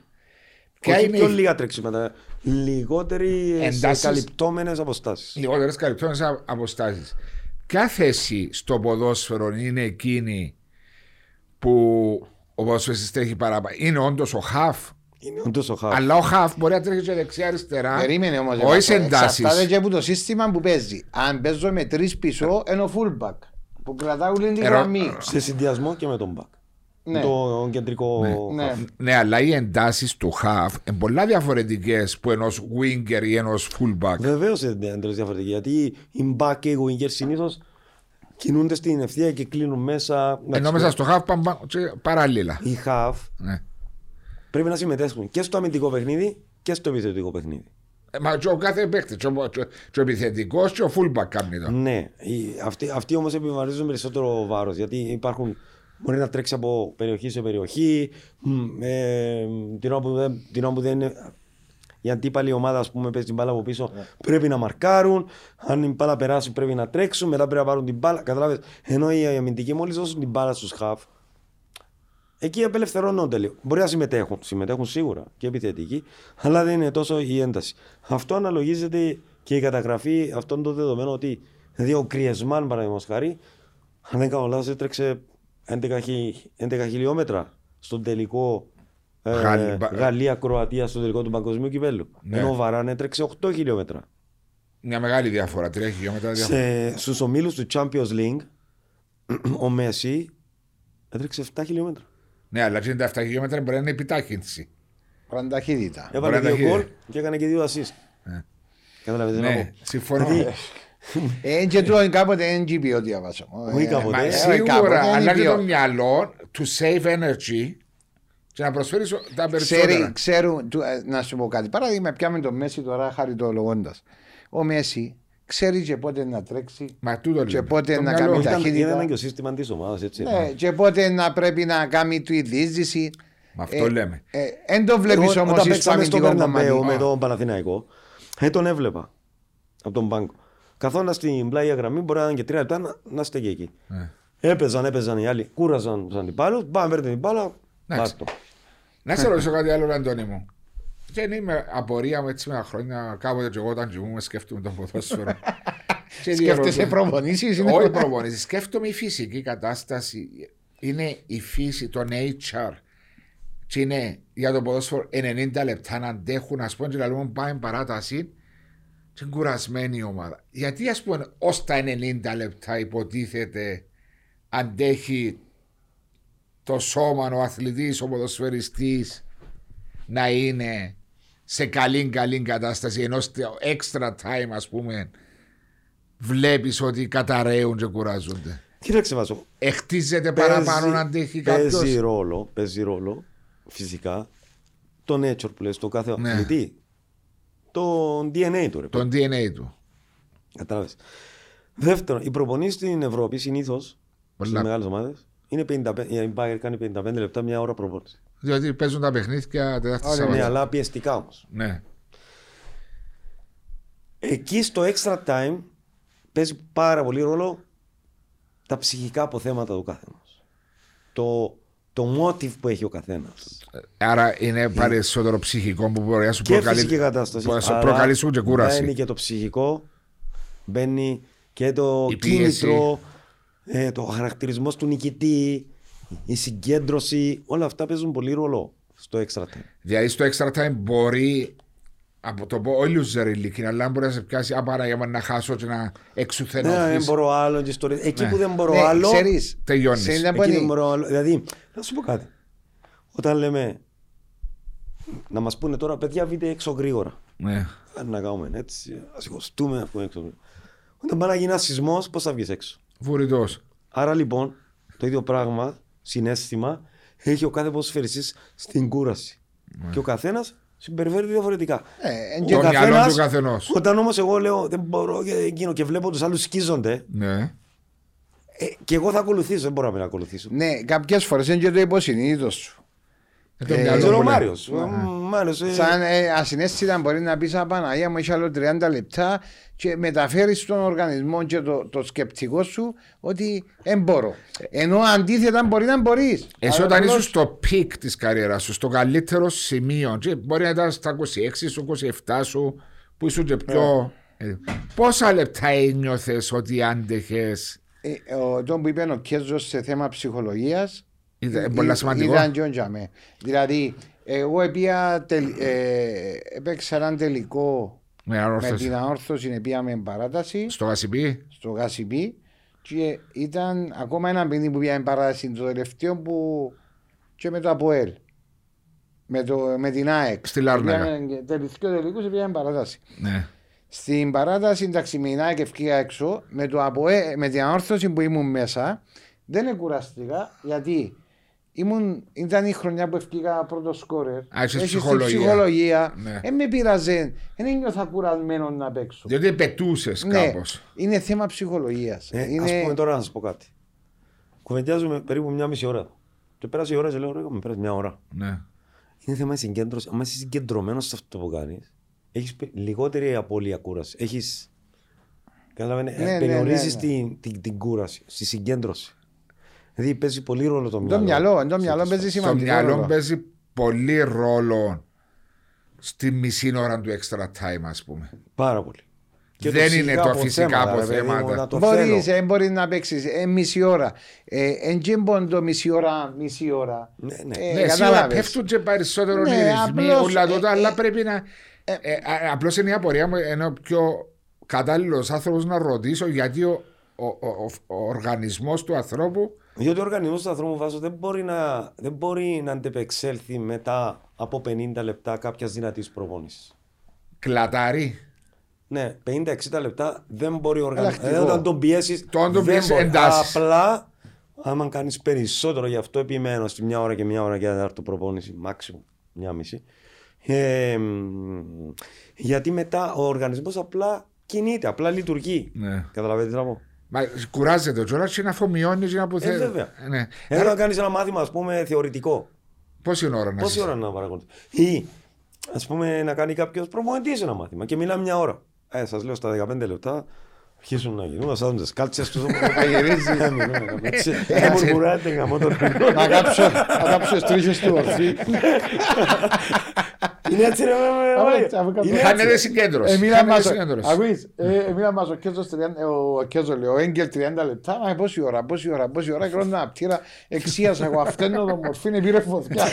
Ποια είναι πιο λίγα τρεξίματα. Λιγότερες καλυπτόμενες αποστάσεις. Λιγότερες καλυπτόμενες αποστάσεις. Ποια θέση στο ποδόσφαιρο είναι εκείνη που ο ποδοσφαιριστής τρέχει παραπάνω? Είναι όντως ο χαφ. Αλλά ο χαφ μπορεί να τρέχει και δεξιά-αριστερά. Περίμενε όμως. Όχι εντάσεις. Εξαρτάται και από το σύστημα που παίζει. Αν παίζω με τρεις πίσω, ενώ fullback. Που κρατάω την γραμμή. Σε συνδυασμό και με τον back. ναι, το κεντρικό. Ναι, ναι, ναι, αλλά οι εντάσεις του half είναι πολλά διαφορετικές που ενός winger ή ενός fullback. Βεβαίως είναι εντελώς διαφορετικές, γιατί οι back και οι winger συνήθως κινούνται στην ευθεία και κλείνουν μέσα. Ενώ μέσα στο half πάμε παράλληλα. Οι half ναι, πρέπει να συμμετέχουν και στο αμυντικό παιχνίδι και στο επιθετικό παιχνίδι. Μα και ο κάθε παίκτη, και ο επιθετικός και ο fullback κάνει το. Ναι, αυτοί όμως επιβαρύνουν περισσότερο βάρος, γιατί υπάρχουν. Μπορεί να τρέξει από περιοχή σε περιοχή. Την ώρα που δεν είναι η αντίπαλη ομάδα, ας πούμε, παίζει την μπάλα από πίσω, πρέπει να μαρκάρουν. Αν η μπάλα περάσει, πρέπει να τρέξουν. Μετά πρέπει να πάρουν την μπάλα. Καταλάβες. Ενώ οι αμυντικοί, μόλις δώσουν την μπάλα στους χαφ, εκεί απελευθερώνονται λίγο. Μπορεί να συμμετέχουν. Συμμετέχουν σίγουρα και επιθετικοί, αλλά δεν είναι τόσο η ένταση. Αυτό αναλογίζεται και η καταγραφή αυτών των δεδομένων ότι ο Κριεσμάν, παραδείγματος χάρη, αν δεν κάνω λάθος, έτρεξε 11 χιλιόμετρα στον τελικό Γαλλία-Κροατία, στον τελικό του παγκοσμίου κυπέλλου. Ναι. Ενώ ο Βαράν έτρεξε 8 χιλιόμετρα. Μια μεγάλη διαφορά, 3 χιλιόμετρα διαφορά. Στους ομίλους του Champions League, ο Μέση έτρεξε 7 χιλιόμετρα. Ναι, αλλά τα 7 χιλιόμετρα μπορεί να είναι επιτάχυνση. Πρανταχύτητα. Έβαλε 2 γκολ και έκανε και 2 ασίστ. Καταλαβαίνετε να πω. Συμφωνώ. Και τρώει κάποτε NGP ό,τι διαβάσαμε. Σίγουρα, αλλά και το μυαλό to save energy και να προσφέρεις τα περισσότερα. Ξέρουν, να σου πω κάτι. Παράδειγμα, πιάμε τον Μέση τώρα χαριτολογώντας. Ο Μέση ξέρει και πότε να τρέξει και πότε να κάνει ταχύτητα. Ήταν και ο σύστημα της ομάδας, έτσι. Και πότε να πρέπει να κάνει τη διείσδυση. Αυτό λέμε. Εν το βλέπεις όμως στο αμυντικό κομμάτι. Με τον Παναθηναϊκό, τον έβλεπα από τον πάγκο. Καθόνα στην πλάγια γραμμή, μπορεί να είναι και 3 λεπτά να είστε και εκεί. Έπαιζαν οι άλλοι, κούραζαν του αντιπάλου. Πάμε, παίρνετε την μπάλα. Να σε ρωτήσω κάτι άλλο, Αντώνη μου. Δεν είμαι απορία μου έτσι με τα χρόνια. Κάποτε και εγώ όταν κοιμούμαι σκέφτομαι τον ποδόσφαιρο. Σκέφτεσαι προπονήσεις? Όχι προπονήσεις. Σκέφτομαι η φυσική κατάσταση. Είναι η φύση, το nature. Και είναι για το ποδόσφαιρο 90 λεπτά να αντέχουν, α πούμε, και να λέμε πάμε παράταση. Την κουρασμένη ομάδα. Γιατί, ας πούμε, ως τα 90 λεπτά υποτίθεται αντέχει το σώμα, ο αθλητής, ο ποδοσφαιριστής να είναι σε καλή κατάσταση, ενώ στο extra time, ας πούμε, βλέπεις ότι καταραίουν και κουράζονται. Κοίταξε Βάσο. Εκτίζεται παραπάνω να αντέχει κάποιος. Παίζει ρόλο, φυσικά, το nature που λες, το κάθε αθλητή. Ναι. Το DNA του. Κατάλαβες. Δεύτερον, οι προπονήσεις στην Ευρώπη συνήθως στις μεγάλες ομάδες είναι 55. Η Bayer κάνει 55 λεπτά, μια ώρα προπόνηση. Διότι παίζουν τα παιχνίδια Τετάρτη Σάββατο. Ναι, αλλά πιεστικά όμως. Ναι. Εκεί στο extra time παίζει πάρα πολύ ρόλο τα ψυχικά αποθέματα του καθενός. Το motive που έχει ο καθένας. Άρα είναι περισσότερο ψυχικό που μπορεί να σου προκαλεί και κούραση. Μπαίνει και το ψυχικό, μπαίνει και το κίνητρο, το χαρακτηρισμό του νικητή, η συγκέντρωση. Όλα αυτά παίζουν πολύ ρόλο στο extra time. Δηλαδή στο extra time μπορεί, από το πω, όλοι ζεριλίκοι, αλλά αν μπορεί να σε πιάσει απαραγεύμα να χάσω και να εξουθενωθείς. Ναι, δεν μπορώ άλλο. Εκεί που δεν μπορώ άλλο, τελειώνεις. Δηλαδή, να σου πω κάτι. Όταν λέμε να μας πούνε τώρα, παιδιά, βγείτε έξω γρήγορα. Ναι. Άρα να κάνουμε έτσι, να σηκωστούμε να πούμε έξω γρήγορα. Όταν πάει να γίνει ένα σεισμός, πώς θα βγεις έξω? Βουρητός. Άρα λοιπόν, το ίδιο πράγμα, συνέστημα, έχει ο κάθε ποδοσφαιριστής στην κούραση. Ναι. Και ο καθένας συμπεριφέρεται διαφορετικά. Το μυαλό του καθενός. Όταν όμως εγώ λέω δεν μπορώ και βλέπω τους άλλους σκίζονται. Ναι. Και εγώ θα ακολουθήσω, δεν μπορώ να μην ακολουθήσω. Ναι, κάποιες φορές είναι και το υποσυνείδητο σου. Ο Μάριος. Σαν ασυναίσθητα μπορεί να πεις Παναγία μου, είσαι άλλο 30 λεπτά και μεταφέρεις στον οργανισμό και το σκεπτικό σου ότι δεν μπορώ. Ενώ αντίθετα μπορείς. Εσύ όταν είσαι στο πικ της καριέρας σου, στο καλύτερο σημείο, μπορεί να ήταν στα 26 σου, 27 σου, που είσαι και πιο. Πόσα λεπτά ένιωθες ότι άντεχες? Τον που είπε ο Κέζος σε θέμα ψυχολογίας ήταν και όντια. Δηλαδή εγώ έπαιξα έναν τελικό με την Αόρθωση, έπια με παράταση στο Γασιπί, και ήταν ακόμα ένα παιδί που πήγε με παράταση. Το τελευταίο που και με το ΑΠΟΕΛ. Με την ΑΕΚ. Στη Λάρνακα. Τελειωτικοί τελικούς πήγαμε παράταση. Ναι. Στην παράταση εντάξει με την ΑΕΚ ευκήγα έξω. Με, με την ανόρθωση που ήμουν μέσα δεν εκουραστήκα γιατί ήταν η χρονιά που ευκήγα πρώτο σκόρερ. Έχεις ψυχολογία. Ναι. Με πειραζέν. Δεν ένιωθα κουρασμένο να παίξω. Γιατί πετούσες κάπως. Ναι. Είναι θέμα ψυχολογίας. Ας πούμε τώρα να σας πω κάτι. Κουβεντιάζουμε περίπου μια μισή ώρα. Και πέρασε η ώρα και λέω ρε, με πέρασε μια ώρα. Ναι. Είναι θέμα συγκέντρωση. Αν είσαι συγκεντρωμένος σε αυτό που κάνεις, έχεις λιγότερη απώλεια κούραση. Έχεις. Ναι, περιορίζεις την κούραση, στη συγκέντρωση. Δηλαδή παίζει πολύ ρόλο το μυαλό. Το μυαλό παίζει σημαντικό. Το μυαλό παίζει πολύ ρόλο στη μισή ώρα του extra time, ας πούμε. Πάρα πολύ. Και δεν είναι το φυσικά αποθέματα. Μπορεί να παίξει μισή ώρα. Εντζέμπον το μισή ώρα. Ναι, αλλά πέφτουν και περισσότερο οι ρυθμοί. Αλλά πρέπει να. Απλώς είναι η απορία μου. Ενώ πιο κατάλληλος άνθρωπος να ρωτήσω γιατί ο οργανισμός του ανθρώπου. Διότι ο οργανισμός του ανθρώπου βάζω δεν μπορεί να αντεπεξέλθει μετά από 50 λεπτά κάποια δυνατή προπόνηση. Κλατάρι. Ναι, 50-60 λεπτά δεν μπορεί ο οργανισμός. Όταν τον πιέσεις, εντάσεις. Απλά, άμα κάνεις περισσότερο, γι' αυτό επιμένω στη μια ώρα και μια ώρα και τέταρτο προπόνηση, μάξιμου, μια μισή. Γιατί μετά ο οργανισμός απλά κινείται, απλά λειτουργεί. Ναι. Καταλαβαίνετε τι να πω. Μα κουράζεται ο Τζόρας, είναι αφομοιώνει για να αποθέτει. Βέβαια. Ναι. Εδώ κάνεις ένα μάθημα, ας πούμε, θεωρητικό. Πόση ώρα να παρακολουθείς. Ας πούμε να κάνει κάποιος προπονητής ένα μάθημα και μιλάμε μια ώρα. Σας λέω στα 15 λεπτά αρχίζουν να γίνουν, ας άδουν τις κάλτσες τους όμως να γυρίζει. Να μουρμουράτε γαμώ τον χρόνο. Να κάψω στρίχες του ορφή. Είναι έτσι ρε βέβαια. Χάνεται συγκέντρωση. Ακούεις, εμείνα μας ο Κέζο λέει, ο Έγγελ 30 λεπτά, μα πόση ώρα και όταν απτήρα εξίασα εγώ αυτένω το μορφήν πήρε φωτιά.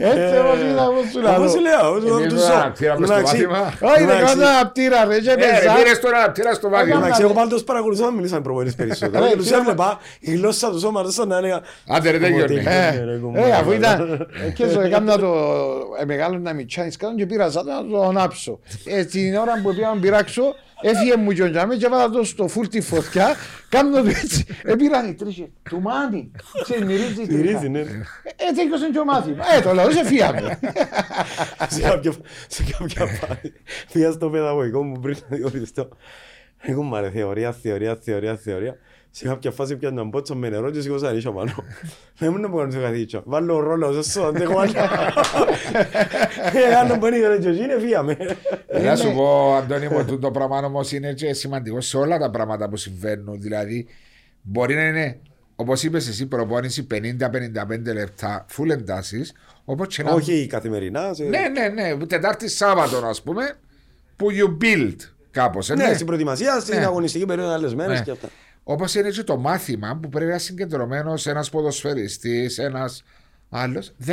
Έτσι όμως είδα εγώ σου λάδω. Εγώ σου λέω, του ζω. Όχι, δεν κάνω απτήρα ρε και πέσα. Πήρες τώρα απτήρα στο βάγιο. Εντάξει, εγώ πάντως παρακολουθώ να μιλήσαμε προβολείς περισσότερο. Τους έβλεπα, η γλώσσα τους όμως σαν να έλεγα. Άντε ρε δεν γιορτή. Αφού ήταν και στο έκανα το μεγάλο να μητσάνεις κάτω και πήρα σαν να το ανάψω. Στην ώρα που πήγα να πειράξω έφυγε μου και ο Γιάννη και έβαλα το στο φουλ τη φωτιά. Κάμνω το έτσι, επήραν οι τρίχες, του μάνι, ξέρεις μυρίζει η τρίχα. Έτσι έκωσαν και ο μάθημα, το λαό σε φύαμε. Σε κάποια φάση, πήγα στο παιδαγωγικό μου πριν να διοριστώ. Εγώ μου αρέσει θεωρία. Σε κάποια φάση πια να μπω με νερό και σηκώσα ρίχο πάνω. Δεν μου να μπορώ να σε καθίτσω. Βάλω ρόλο, ζεσό, αντέχω άλλο. Αν μπορεί να είναι φύαμε. Να σου πω, Αντώνη, ότι το πράγμα όμως είναι και σημαντικό σε όλα τα πράγματα που συμβαίνουν. Δηλαδή, μπορεί να είναι, όπως είπες εσύ, προπόνηση 50-55 λεπτά, full εντάσεις. Όχι καθημερινά. Ναι, Τετάρτη Σάββατο, ας πούμε, που you build κάπως. Ναι, στην προετοιμασία, στην αγωνιστική περίοδο, άλλες μέρες και αυτά. Όπως είναι και το μάθημα που πρέπει να είναι συγκεντρωμένος ένας ποδοσφαιριστής, ένας άλλος, 10-15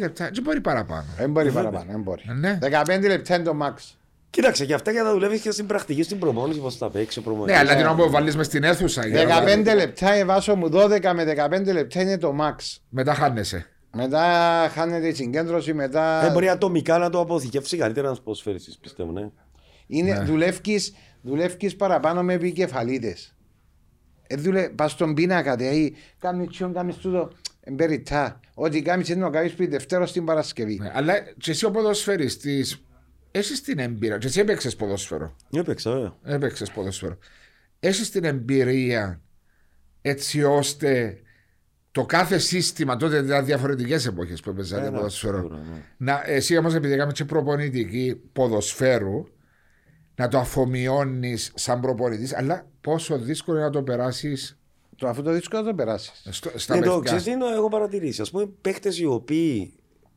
λεπτά. Δεν μπορεί παραπάνω. Δεν μπορεί παραπάνω. Ναι. 15 λεπτά είναι το max. Κοίταξε, και αυτά για να δουλεύεις και στην πρακτική, στην προπόνηση, πώς θα παίξει ο προπονητής. Ναι, αλλά την όπου βάλεις μες στην αίθουσα. 15 λεπτά, Βάσο μου, 12 με 15 λεπτά είναι το max. Μετά χάνεσαι. Μετά χάνεται η συγκέντρωση, μετά. Δεν μπορεί ατομικά να το αποθηκεύσει καλύτερα ένας ποδοσφαιριστής, πιστεύω, ναι. Δουλεύεις παραπάνω με επικεφαλίτες. Πας στον πίνακα, κάνεις τσιόν, κάνεις τούτο, εμπεριτά. Ό,τι κάνεις είναι να κάνεις πριν Δευτέρα στην Παρασκευή. Αλλά και εσύ ο ποδοσφαιριστής, έχεις την εμπειρία, και εσύ έπαιξες ποδόσφαιρο. Έπαιξες ποδόσφαιρο. Έχεις την εμπειρία έτσι ώστε το κάθε σύστημα, τότε ήταν διαφορετικές εποχές που έπαιζαν ποδόσφαιρο. Εσύ όμως επειδή κάνεις και προπονητική ποδοσφαίρου, να το αφομοιώνεις σαν προπονητής, αλλά πόσο δύσκολο είναι να το περάσεις. Αυτό το δύσκολο να το περάσεις. Ξέρεις τι έχω παρατηρήσει. Ας πούμε, παίκτες οι οποίοι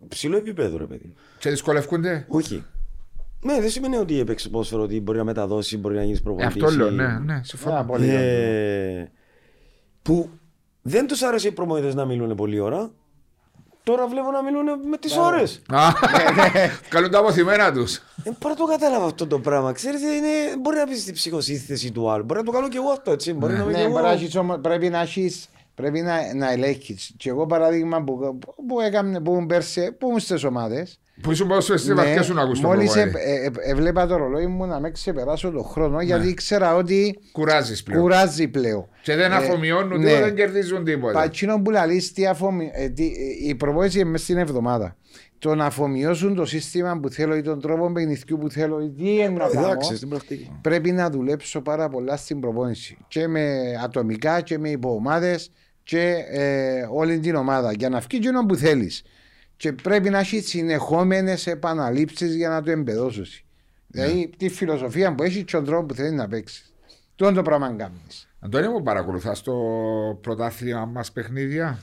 ψηλό επίπεδο, ρε παιδί. Σε δυσκολεύκονται. Όχι. Ναι, δεν σημαίνει ότι έπαιξε ποδόσφαιρο, ότι μπορεί να μεταδώσει, μπορεί να γίνει προπονητής. Αυτό λέω, ναι. Συμφωνώ πολύ. Που δεν τους άρεσε οι προπονητές να μιλούν πολλή ώρα. Τώρα βλέπω να μιλούν με τις ώρες. Καλούν τα αποθυμένα τους. Παρά το κατάλαβα αυτό το πράγμα. Ξέρετε, μπορεί να πεις την ψυχοσύνθεση του άλλου. Μπορεί να το κάνω και εγώ αυτό, έτσι. Πρέπει να έχεις Πρέπει να ελέγχεις. Και εγώ παράδειγμα που πέρσι, που ήμουν στις ομάδες. Που ήσουν πάνω στις βαθιές σου να ακούς το προβάδι. Μόλις έβλεπα το ρολόι μου να με ξεπεράσω τον χρόνο, γιατί ήξερα ότι κουράζει πλέον. Και δεν αφομοιώνουν τίποτα, δεν κερδίζουν τίποτα. Πατσίνο που λαλείς, η προβόηση είναι μέσα στην εβδομάδα. Το να αφομοιώσουν το σύστημα που θέλω ή τον τρόπο παιχνιδιού που θέλω ή τι έμουν να κάνω, πρέπει να δουλέψω πάρα πολλά στην προπόνηση. Και με ατομικά και με υποομάδες και όλη την ομάδα. Για να βγει που θέλεις. Και πρέπει να έχει συνεχόμενες επαναλήψεις για να το εμπεδώσεις. Δηλαδή τη φιλοσοφία που έχει και τον τρόπο που θέλει να παίξει. Τον το πράγμα κάνεις. Αντώνιο, μου παρακολουθάς το πρωτάθλημα μας παιχνίδια?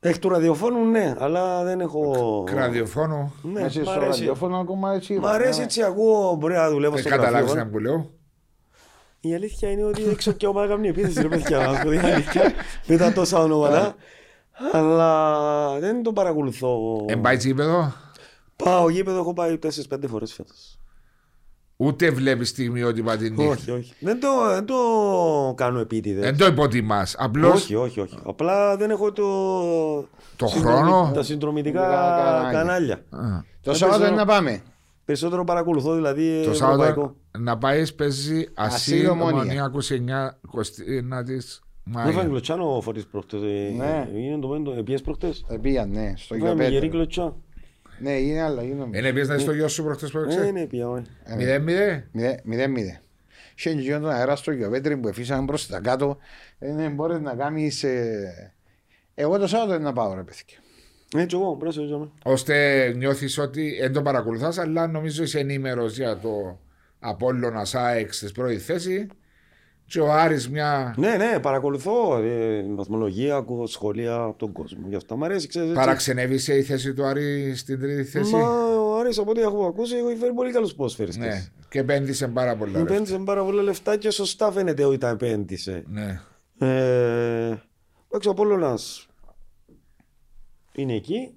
Έχει του ραδιοφώνου, ναι, αλλά δεν έχω. Ραδιοφώνου. Ναι, έχει το ραδιοφώνου ακόμα έτσι. Μ' αρέσει έτσι, ακούω, μπορεί να δουλεύω σε ραδιοφώνου. Καταλάβεις να που λέω. Η αλήθεια είναι ότι έξω και ομάδα καμία επίθεση, ρε παιδιά. Δεν τα τόσα ονόματα. Αλλά δεν τον παρακολουθώ. Πάει γήπεδο. Πάω γήπεδο, έχω πάει 4-5 φορές φέτος. Ούτε βλέπεις στιγμιότυπα την νύχτα. Όχι, όχι. Δεν το κάνω επίτηδες. Δεν το υποτιμάς. Απλώς. Όχι. Απλά δεν έχω το χρόνο. Τα συνδρομητικά κανάλια. Το Σάββατο είναι να πάμε. Περισσότερο παρακολουθώ δηλαδή. Το Σάββατο να πάει, παίζει Ασσύριο Μονία 29η. Δεν φάγει κλωτσάνο ο Φορτής προχτές. Έγινε το πέντο. Επίες προχτές. Επία, ναι. Στο γιο. Ναι, είναι άλλα. Είναι πίες να είσαι στο γιο σου προχτές που έξε. Είναι πια, όχι. 0-0. Σε γιο τον αέρα στο γιο που εφήσαν μπρος τα κάτω. Δεν μπορείς να κάνεις. Εγώ το Σάββατο δεν να πάω, ρε πέθηκε. Ναι, και εγώ, πρέσαι. Ώστε νιώθεις ότι δεν το παρακολουθάς, αλλά νομίζω είσαι ενήμερος για το Απόλλωνα ΣΑΕΚ στις πρώτη θέση. Και ο Άρης μια. Ναι, παρακολουθώ. Βαθμολογία, ακούω σχολεία από τον κόσμο. Γι' αυτό μου αρέσει, ξέρεις. Παραξενεύεις η θέση του Άρη στην τρίτη θέση. Μα ο Άρης, από ό,τι έχω ακούσει, έχει φέρει πολύ καλούς ποδοσφαιριστές. Ναι, και επένδυσε πάρα πολλά λεφτά. Επένδυσε πάρα πολλά λεφτά και σωστά φαίνεται ότι τα επένδυσε. Ναι. Ο Απόλλωνας είναι εκεί.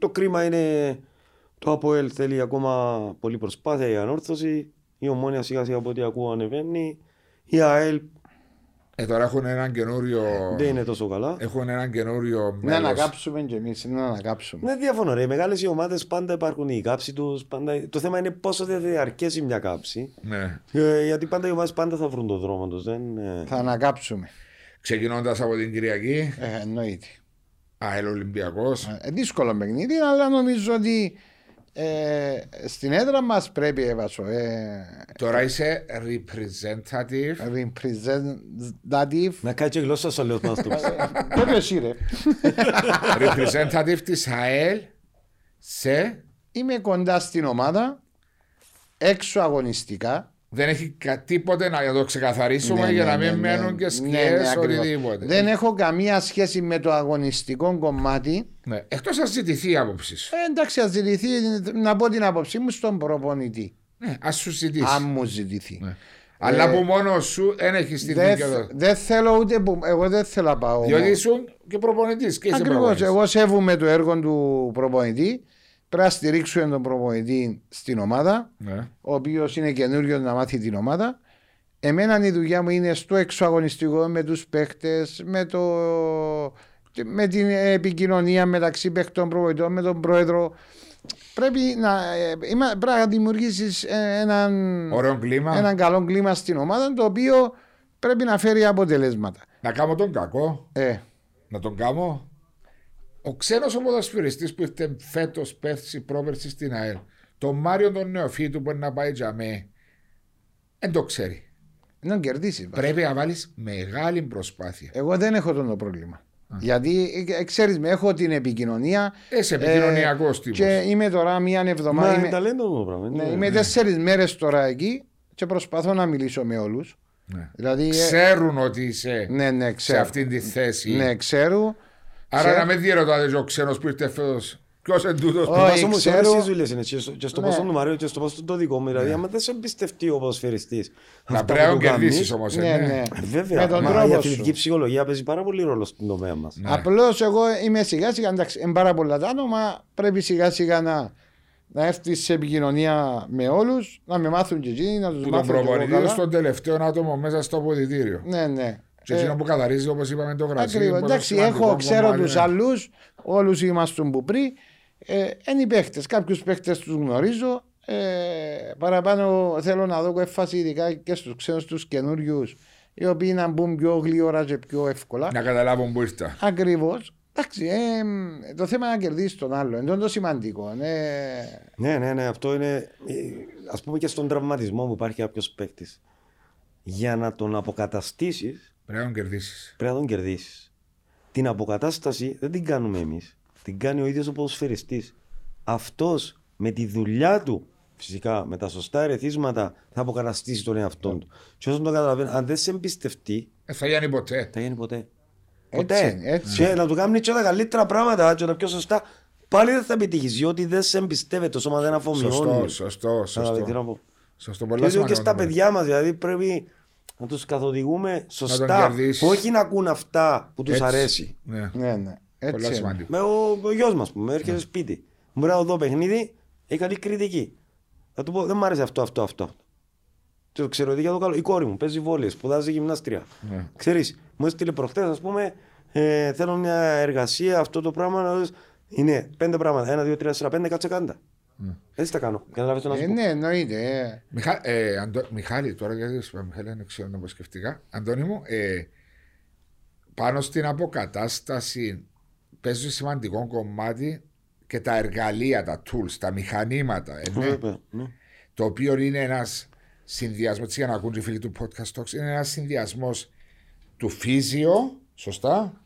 Το κρίμα είναι. Το ΑΠΟΕΛ θέλει ακόμα πολλή προσπάθεια για ανόρθωση. Η Ομόνια σιγά σιγά από ό,τι ακούω ανεβαίνει. Η ΑΕΛ. Τώρα έχουν έναν καινούριο. Δεν είναι τόσο καλά. Έχουν έναν καινούριο. Να ανακάψουμε κι εμείς. Ναι, διαφωνώ. Οι μεγάλες ομάδες πάντα υπάρχουν οι κάψοι τους. Πάντα. Το θέμα είναι πόσο θα διαρκέσει μια κάψη. Ναι. Γιατί πάντα οι ομάδες πάντα θα βρουν τον δρόμο τους. Θα ανακάψουμε. Ξεκινώντας από την Κυριακή. Εννοείται. ΑΕΛ Ολυμπιακός. Δύσκολο παιχνίδι, αλλά νομίζω ότι. Στην έδρα μας πρέπει έβασο. Τώρα είσαι representative. Να κάτσει γλώσσα στο λέω μας τους. Πρέπει εσύ ρε. Representative της ΑΕΛ. Σε. Είμαι κοντά στην ομάδα. Έξω αγωνιστικά. Δεν έχει τίποτε να το ξεκαθαρίσουμε για να μην μένουν και σκιές οτιδήποτε. Δεν έχω καμία σχέση με το αγωνιστικό κομμάτι. Εκτός ας ζητηθεί η άποψη σου. Εντάξει, ας ζητηθεί να πω την άποψή μου στον προπονητή. Ναι, ας σου ζητήσει. Αν μου ζητηθεί. Αλλά που μόνο σου δεν έχεις την δικαιολογία. Δεν θέλω ούτε που. Εγώ δεν θέλω να πάω. Διότι ήσουν και προπονητής. Ακριβώς. Εγώ σέβομαι το έργο του προπονητή. Πρέπει να στηρίξουμε τον προπονητή στην ομάδα, ο οποίος είναι καινούριο να μάθει την ομάδα. Εμένα η δουλειά μου είναι στο εξωαγωνιστικό με τους παίχτες, με την επικοινωνία μεταξύ παίχτων προπονητών, με τον πρόεδρο. Πρέπει να δημιουργήσεις έναν καλό κλίμα στην ομάδα, το οποίο πρέπει να φέρει αποτελέσματα. Να κάνω τον κακό, να τον κάνω. Ο ξένος ποδοσφαιριστής που ήρθε φέτος, πέρσι, πρόπερσι στην ΑΕΛ, τον Μάριο τον νεοφύτου που είναι να πάει για μέ, δεν το ξέρει. Να κερδίσει. Πρέπει να βάλεις μεγάλη προσπάθεια. Εγώ δεν έχω το πρόβλημα. Γιατί ξέρεις με, έχω την επικοινωνία. Είσαι επικοινωνιακός τύπος. Και είμαι τώρα μία εβδομάδα. Μα ταλέντο πράγμα. Ναι, είμαι 4 μέρες τώρα εκεί και προσπαθώ να μιλήσω με όλους. Ναι. Δηλαδή, ξέρουν ότι είσαι σε αυτήν τη θέση. Ναι, ξέρουν. Άρα να με διερωτάτε ο ξένος που ήρθε φέτος, ποιος εν τούτος που ήρθε. Όμως όλες οι δουλειές είναι και στο πόσο του Μαρίου και στο πόσο το δικό μου. Δηλαδή άμα δεν σε εμπιστευτεί ο ποδοσφαιριστής. Να πρέπει να κερδίσεις όμως. Βέβαια, η αθλητική ψυχολογία παίζει πάρα πολύ ρόλο στην τομέα μας. Απλώς εγώ είμαι σιγά σιγά, εντάξει, είναι πάρα πολλά τα άνομα, πρέπει σιγά σιγά να έρθει σε επικοινωνία με όλους, να με μάθουν και εκείνοι, να τους μάθουν και εγώ καλά. Τον τελευταίο άτομο μέσα στο αποδυτήριο. Ναι. Και εκείνο που καθαρίζει, όπως είπαμε, το γρασί. Ακριβώς. Εντάξει, ξέρω τους άλλους, όλους είμαστε που πριν. Είναι παίχτες. Κάποιους παίχτες τους γνωρίζω. Παραπάνω θέλω να δω έφαση, ειδικά και στους ξένους, τους καινούριους, οι οποίοι να μπουν πιο γλυόρα και πιο εύκολα. Να καταλάβουν που ήρθα. Ακριβώς. Εντάξει, το θέμα είναι να κερδίσει τον άλλο. Είναι το σημαντικό. Ναι, αυτό είναι. Ας πούμε και στον τραυματισμό που υπάρχει κάποιος παίκτης. Για να τον αποκαταστήσεις, πρέπει να τον κερδίσεις. Την αποκατάσταση δεν την κάνουμε εμείς. Την κάνει ο ίδιος ο ποδοσφαιριστής. Αυτός με τη δουλειά του, φυσικά με τα σωστά ερεθίσματα, θα αποκαταστήσει τον εαυτό του. Και όσον το καταλαβαίνει, αν δεν σε εμπιστευτεί, θα γίνει ποτέ. Έτσι. Και να του κάνει και τα καλύτερα πράγματα, και τα πιο σωστά, πάλι δεν θα επιτύχεις, διότι δεν σε εμπιστεύεται, το σώμα δεν αφομοιώνει. Σωστό. Και στα παιδιά μας, δηλαδή πρέπει να τους καθοδηγούμε σωστά. Όχι να ακούν αυτά που τους αρέσει. Ναι. Έτσι. Με ο γιος μας, πούμε, έρχεται σπίτι. Μου να δω παιχνίδι, έκανε κριτική. Θα του πω: δεν μου άρεσε αυτό. Το ξέρω, για το καλό. Η κόρη μου παίζει βόλεϊ, σπουδάζει γυμνάστρια. Ξέρεις, μου έστειλε προχτές, ας πούμε, θέλω μια εργασία, αυτό το πράγμα. Είναι 5 πράγματα. 1, 2, 3, 4, 5, κάτσε κάντα. Έτσι τα κάνω. Καταλάβεις τον άνθρωπο. Ναι, εννοείται. Μιχάλη, τώρα γιατί σου είπα, δεν ξέρω να πω σκεφτικά. Αντώνη μου, πάνω στην αποκατάσταση παίζει σημαντικό κομμάτι και τα εργαλεία, τα tools, τα μηχανήματα. Το οποίο είναι ένας συνδυασμός, για να ακούν οι φίλοι του podcast talks, είναι ένας συνδυασμός του φύσιο, σωστά,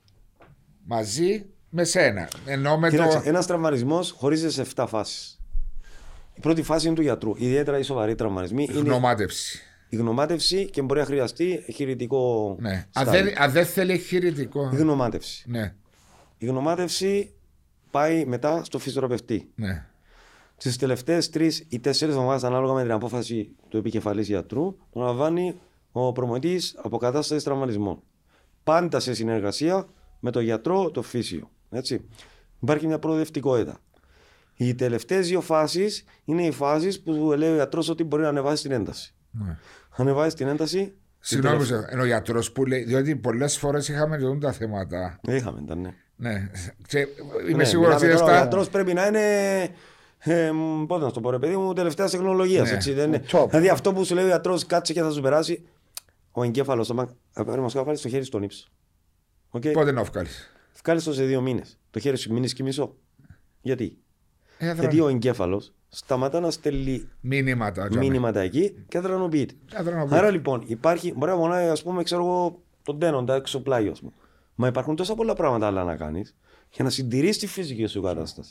μαζί με σένα. Ένας τραυμαρισμός χωρίζεται σε 7 φάσεις. Η πρώτη φάση είναι του γιατρού. Ιδιαίτερα οι σοβαροί τραυμαρισμοί. Η γνωμάτευση και μπορεί να χρειαστεί χειρητικό. Ναι. Αν δεν θέλει χειρητικό. Η γνωμάτευση. Ναι. Η γνωμάτευση πάει μετά στο φυσιοθεραπευτή. Ναι. Στις τελευταίες 3 ή 4 εβδομάδες, ανάλογα με την απόφαση του επικεφαλής γιατρού, τον λαμβάνει ο προμονητής αποκατάστασης τραυματισμών. Πάντα σε συνεργασία με τον γιατρό, το φύσιο. Έτσι. Υπάρχει μια προοδευτικότητα. Οι τελευταίες 2 φάσεις είναι οι φάσεις που λέει ο γιατρός ότι μπορεί να ανεβάσει την ένταση. Ναι. Ανεβάζει την ένταση. Συγγνώμη, ενώ ο γιατρός που λέει, διότι πολλές φορές είχαμε δουν τα θέματα. Ναι. Είμαι σίγουρο ότι ο γιατρός πρέπει να είναι. Πότε να στο πω, ρε παιδί μου, τελευταία τεχνολογία. Ναι. Δηλαδή αυτό που σου λέει ο γιατρός, κάτσε και θα σου περάσει. Ο εγκέφαλος, μας βάλει το χέρι στον ύψο. Okay. Πότε να βγάλει. Βγάλει το σε 2 μήνες. Το χέρι σου μείνει και μισό. Γιατί? Γιατί ο εγκέφαλος σταματά να στέλνει μήνυματα εκεί και αδρανοποιείται. Άρα λοιπόν υπάρχει, μπορεί να πονάει, ας πούμε, ξέρω εγώ, τον τένοντα έξω πλάγιο. Μα υπάρχουν τόσα πολλά πράγματα άλλα να κάνεις για να συντηρήσεις τη φυσική σου κατάσταση.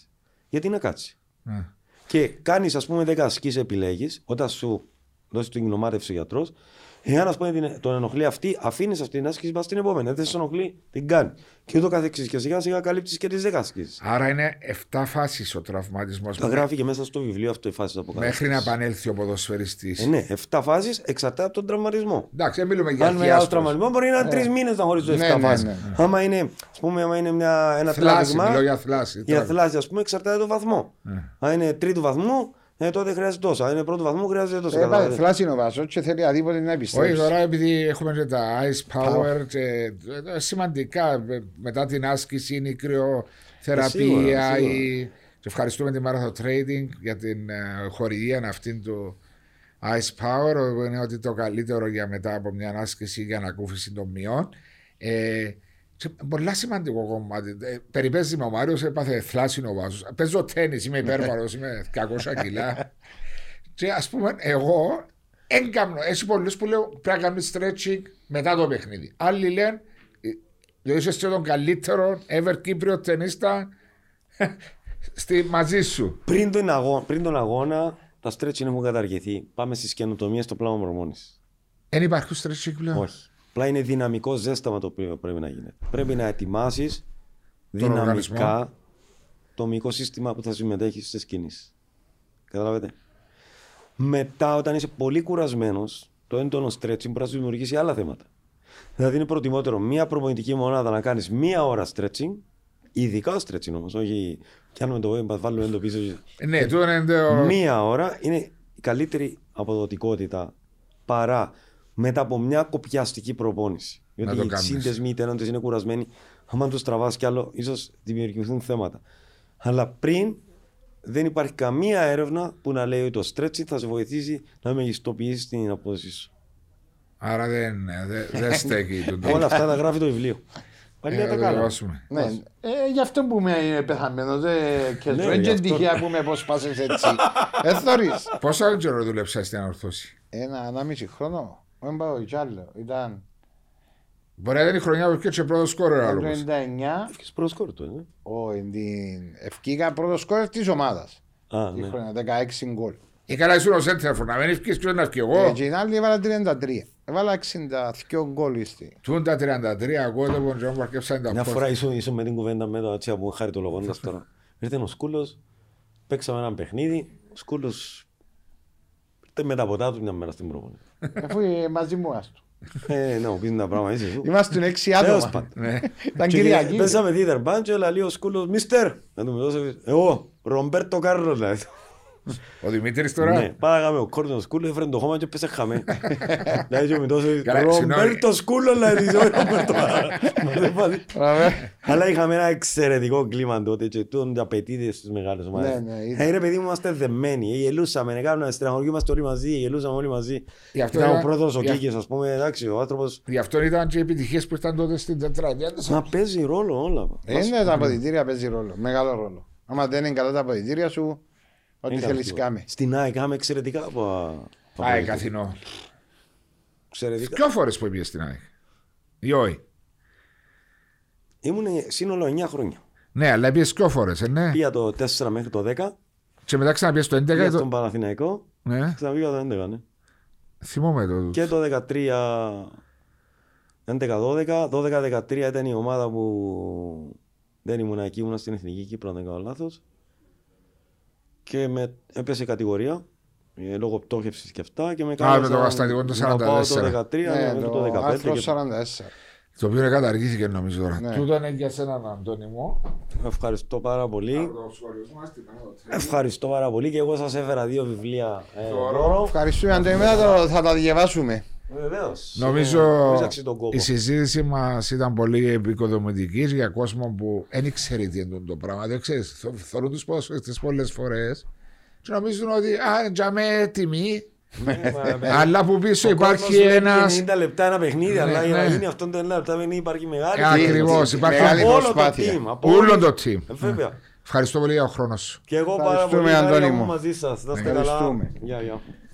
Γιατί να κάτσει. Yeah. Και κάνεις, ας πούμε, 10 ασκήσεις επιλέγεις όταν σου δώσει την γνωμάτευση ο γιατρός. Εάν, ας πούμε, τον ενοχλεί αυτή, αφήνεις αυτή την άσκηση, πας στην επόμενη. Δεν σε ενοχλεί, την κάνει. Και ούτω καθεξής. Και σιγά-σιγά καλύπτεις και τις 10 ασκήσεις. Άρα είναι 7 φάσεις ο τραυματισμός. Τα γράφει και μέσα στο βιβλίο αυτό η φάση αποκατάστασης. Μέχρι να επανέλθει ο ποδοσφαιριστής. Ναι, 7 φάσεις εξαρτάται από τον τραυματισμό. Εντάξει, δεν μιλούμε για αυτό. Αν μιλάω για τραυματισμό, μπορεί να είναι 3 μήνες να χωρίζει 7 φάσεις. Άμα είναι, ας πούμε, ένα τραύμα. Μιλάω για θλάση. Για θλάση, ας πούμε, εξαρτάται το βαθμό. Αν είναι 3ου βαθμού. Τότε χρειάζεται τόσο. Αν είναι πρώτο βαθμό, χρειάζεται τόσο. Φλάσι είναι ο βάσος και θέλει αδίποτε να επιστρέψει. Όχι, τώρα επειδή έχουμε και τα Ice Power, και σημαντικά μετά την άσκηση είναι η κρυοθεραπεία. Και ευχαριστούμε την Marathon Trading για την χορηγία αυτήν του Ice Power. Είναι ότι το καλύτερο για μετά από μια άσκηση για ανακούφιση των μειών. Πολλά σημαντικό κομμάτι. Περιπέζει με ο Μάριος, έπαθε θλάσσινο βάσος. Παίζω τένις, είμαι υπέρβαρος, είμαι 200 κιλά. Και ας πούμε, εγώ έγκαμνω. Έχει πολλούς που λέω πρέπει να κάνεις stretching μετά το παιχνίδι. Άλλοι λένε, είσαι τον καλύτερο ever Κύπριο τενίστα μαζί σου. Πριν τον αγώνα, τα stretching έχουν καταργηθεί. Πάμε στις καινοτομίες στο πλάνο προπόνησης. Δεν υπάρχουν stretching πλέον. Όχι. Απλά είναι δυναμικό ζέσταμα το οποίο πρέπει να γίνεται. Πρέπει να ετοιμάσεις δυναμικά το μυϊκό σύστημα που θα συμμετέχει στις κινήσεις. Καταλάβετε. Μετά, όταν είσαι πολύ κουρασμένος, το έντονο stretching μπορεί να σου δημιουργήσει άλλα θέματα. Δηλαδή, είναι προτιμότερο μία προπονητική μονάδα να κάνεις μία ώρα stretching, ειδικά stretching όμως, όχι πιάνουμε το web, βάλουμε το πίσω. Ναι, το έντονο. Μία ώρα είναι η καλύτερη αποδοτικότητα παρά μετά από μια κοπιαστική προπόνηση. διότι οι σύνδεσμοι τένοντες είναι κουρασμένοι. Αν τους τραβάς κι άλλο, ίσως δημιουργηθούν θέματα. Αλλά πριν δεν υπάρχει καμία έρευνα που να λέει ότι το stretching θα σε βοηθήσει να μεγιστοποιήσεις την απόδοση σου. Άρα δεν στέκει το τόπο. Όλα αυτά τα γράφει το βιβλίο. Γι' αυτό που είμαι πεθαμένος και ζω, είναι και τυχαία που με αποσπάσεις έτσι. Εθωρείς. Πόσο άλλο καιρό δούλεψα στην ανορθώση? 1,5 χρόνο. Δεν πάω κι άλλο. Ήταν... Μπορεί να ήταν η χρονιά που έφυγε πρώτο σκόρερ άλλο. Το 99. Έφυγες πρώτο σκόρερ του, έφυγα πρώτο σκόρερ της ομάδας. Η χρονιά 16 γκολ. Ή καλά ήσουν ο Σέντερφον, να μην έφυγες και να φύγω εγώ. Εγινάλι έβαλα 33. Έβαλα 62 γκολίστη. Τούν τα 33 εγώ δεν μπορούσα να παρκέψαν τα πόρτα. Μια φορά ήσουν με την κουβέντα με το ατσιά που χάρη το λογόνας τώρα. Ήρθε ο Σκούλος, παίξαμε έναν παιχνίδι. Ο Σκούλος ήρθε με τα ποτά του μια μέρα στην προπόνηση. Αφού μαζί μου άστο. Να μου πεις ένα πράγμα είσαι σου. Είμαστε τον 6 άτομα. Ήταν Κυριακή. Πέσαμε δίδερ μπάντζο, λέει ο Σκούλος, Μίστερ. Να του μιλώσω εγώ, Ρομπέρτο Κάρλος. Ο Δημήτρης τώρα. Ναι, πάγαμε ο Κόρτον Σκούλος, έφερε το χώμα και πέσε χαμένο. Δηλαδή και με τόσο Ρομπέρτο Σκούλος, λέει Ρομπέρτο. Αλλά είχαμε ένα εξαιρετικό κλίμα τότε και τότε απαιτείται στις μεγάλες ομάδες. Ρε παιδί μου, είμαστε δεμένοι, γελούσαμε, στεναχωριούμαστε όλοι μαζί, γελούσαμε όλοι μαζί. Ήταν ο πρόεδρος ο Κίκης, ας πούμε, εντάξει, ο άνθρωπος. Γι' αυτό ήταν και οι επιτυχίες που ήταν τότε στην τετράδια. Μα παίζει ρόλο όλα. Είναι τα αποδυτήρια, παίζει ρόλο, μεγάλο ρόλο. Άμα δεν είναι καλά τα αποδυτήρια σου. Ό,τι θέλεις κάμε. Στην ΑΕΚ κάμε εξαιρετικά από... ΑΕΚ Αθηνό. Εξαιρετικά. Ποιο φορές που πήγες στην ΑΕΚ? Διότι. Ήμουν σύνολο 9 χρόνια. Ναι, αλλά πήγες ποιο φορές, ναι. Πήγα το 4 μέχρι το 10. Και μετά ξαναπήγες το 11. Πήγα στον Παναθηναϊκό. Ναι. Ξαναπήγα το 11, ναι. Θυμόμαι το. Και το 13... 11-12. 12-13 ήταν η ομάδα που δεν ήμουν εκεί, ήμουν στην Εθνική Κύπρο, αν δεν κάνω λάθος. Και με έπεσε η κατηγορία λόγω πτώχευσης και αυτά. Και με κάλεσαν να πάω το 13 μέχρι το 15. Το οποίο καταργήθηκε νομίζω τώρα. Τούτο είναι για σένα, Αντώνη μου. Ευχαριστώ πάρα πολύ. Ευχαριστώ πάρα πολύ και εγώ σας έφερα 2 βιβλία. Ευχαριστούμε, Αντώνη, θα τα διαβάσουμε. Βεβαίως. Νομίζω η συζήτηση μας ήταν πολύ επικοδομητική για κόσμο που δεν ξέρει τι είναι το πράγμα. Δεν ξέρει, θεωρούν τους ποδοσφαιριστές πολλές φορές και νομίζουν ότι είναι για μένα τιμή. Αλλά που πίσω υπάρχει ένας. 90 λεπτά ένα παιχνίδι, αλλά για να γίνει αυτό το 90 λεπτά παιχνίδι υπάρχει μεγάλη. Ακριβώς, υπάρχει όλο το team. Ευχαριστώ πολύ για τον χρόνο σου. Και εγώ πάρα πολύ. Ευχαριστούμε, Αντώνη μου. Μαζί σας. Να είστε καλά.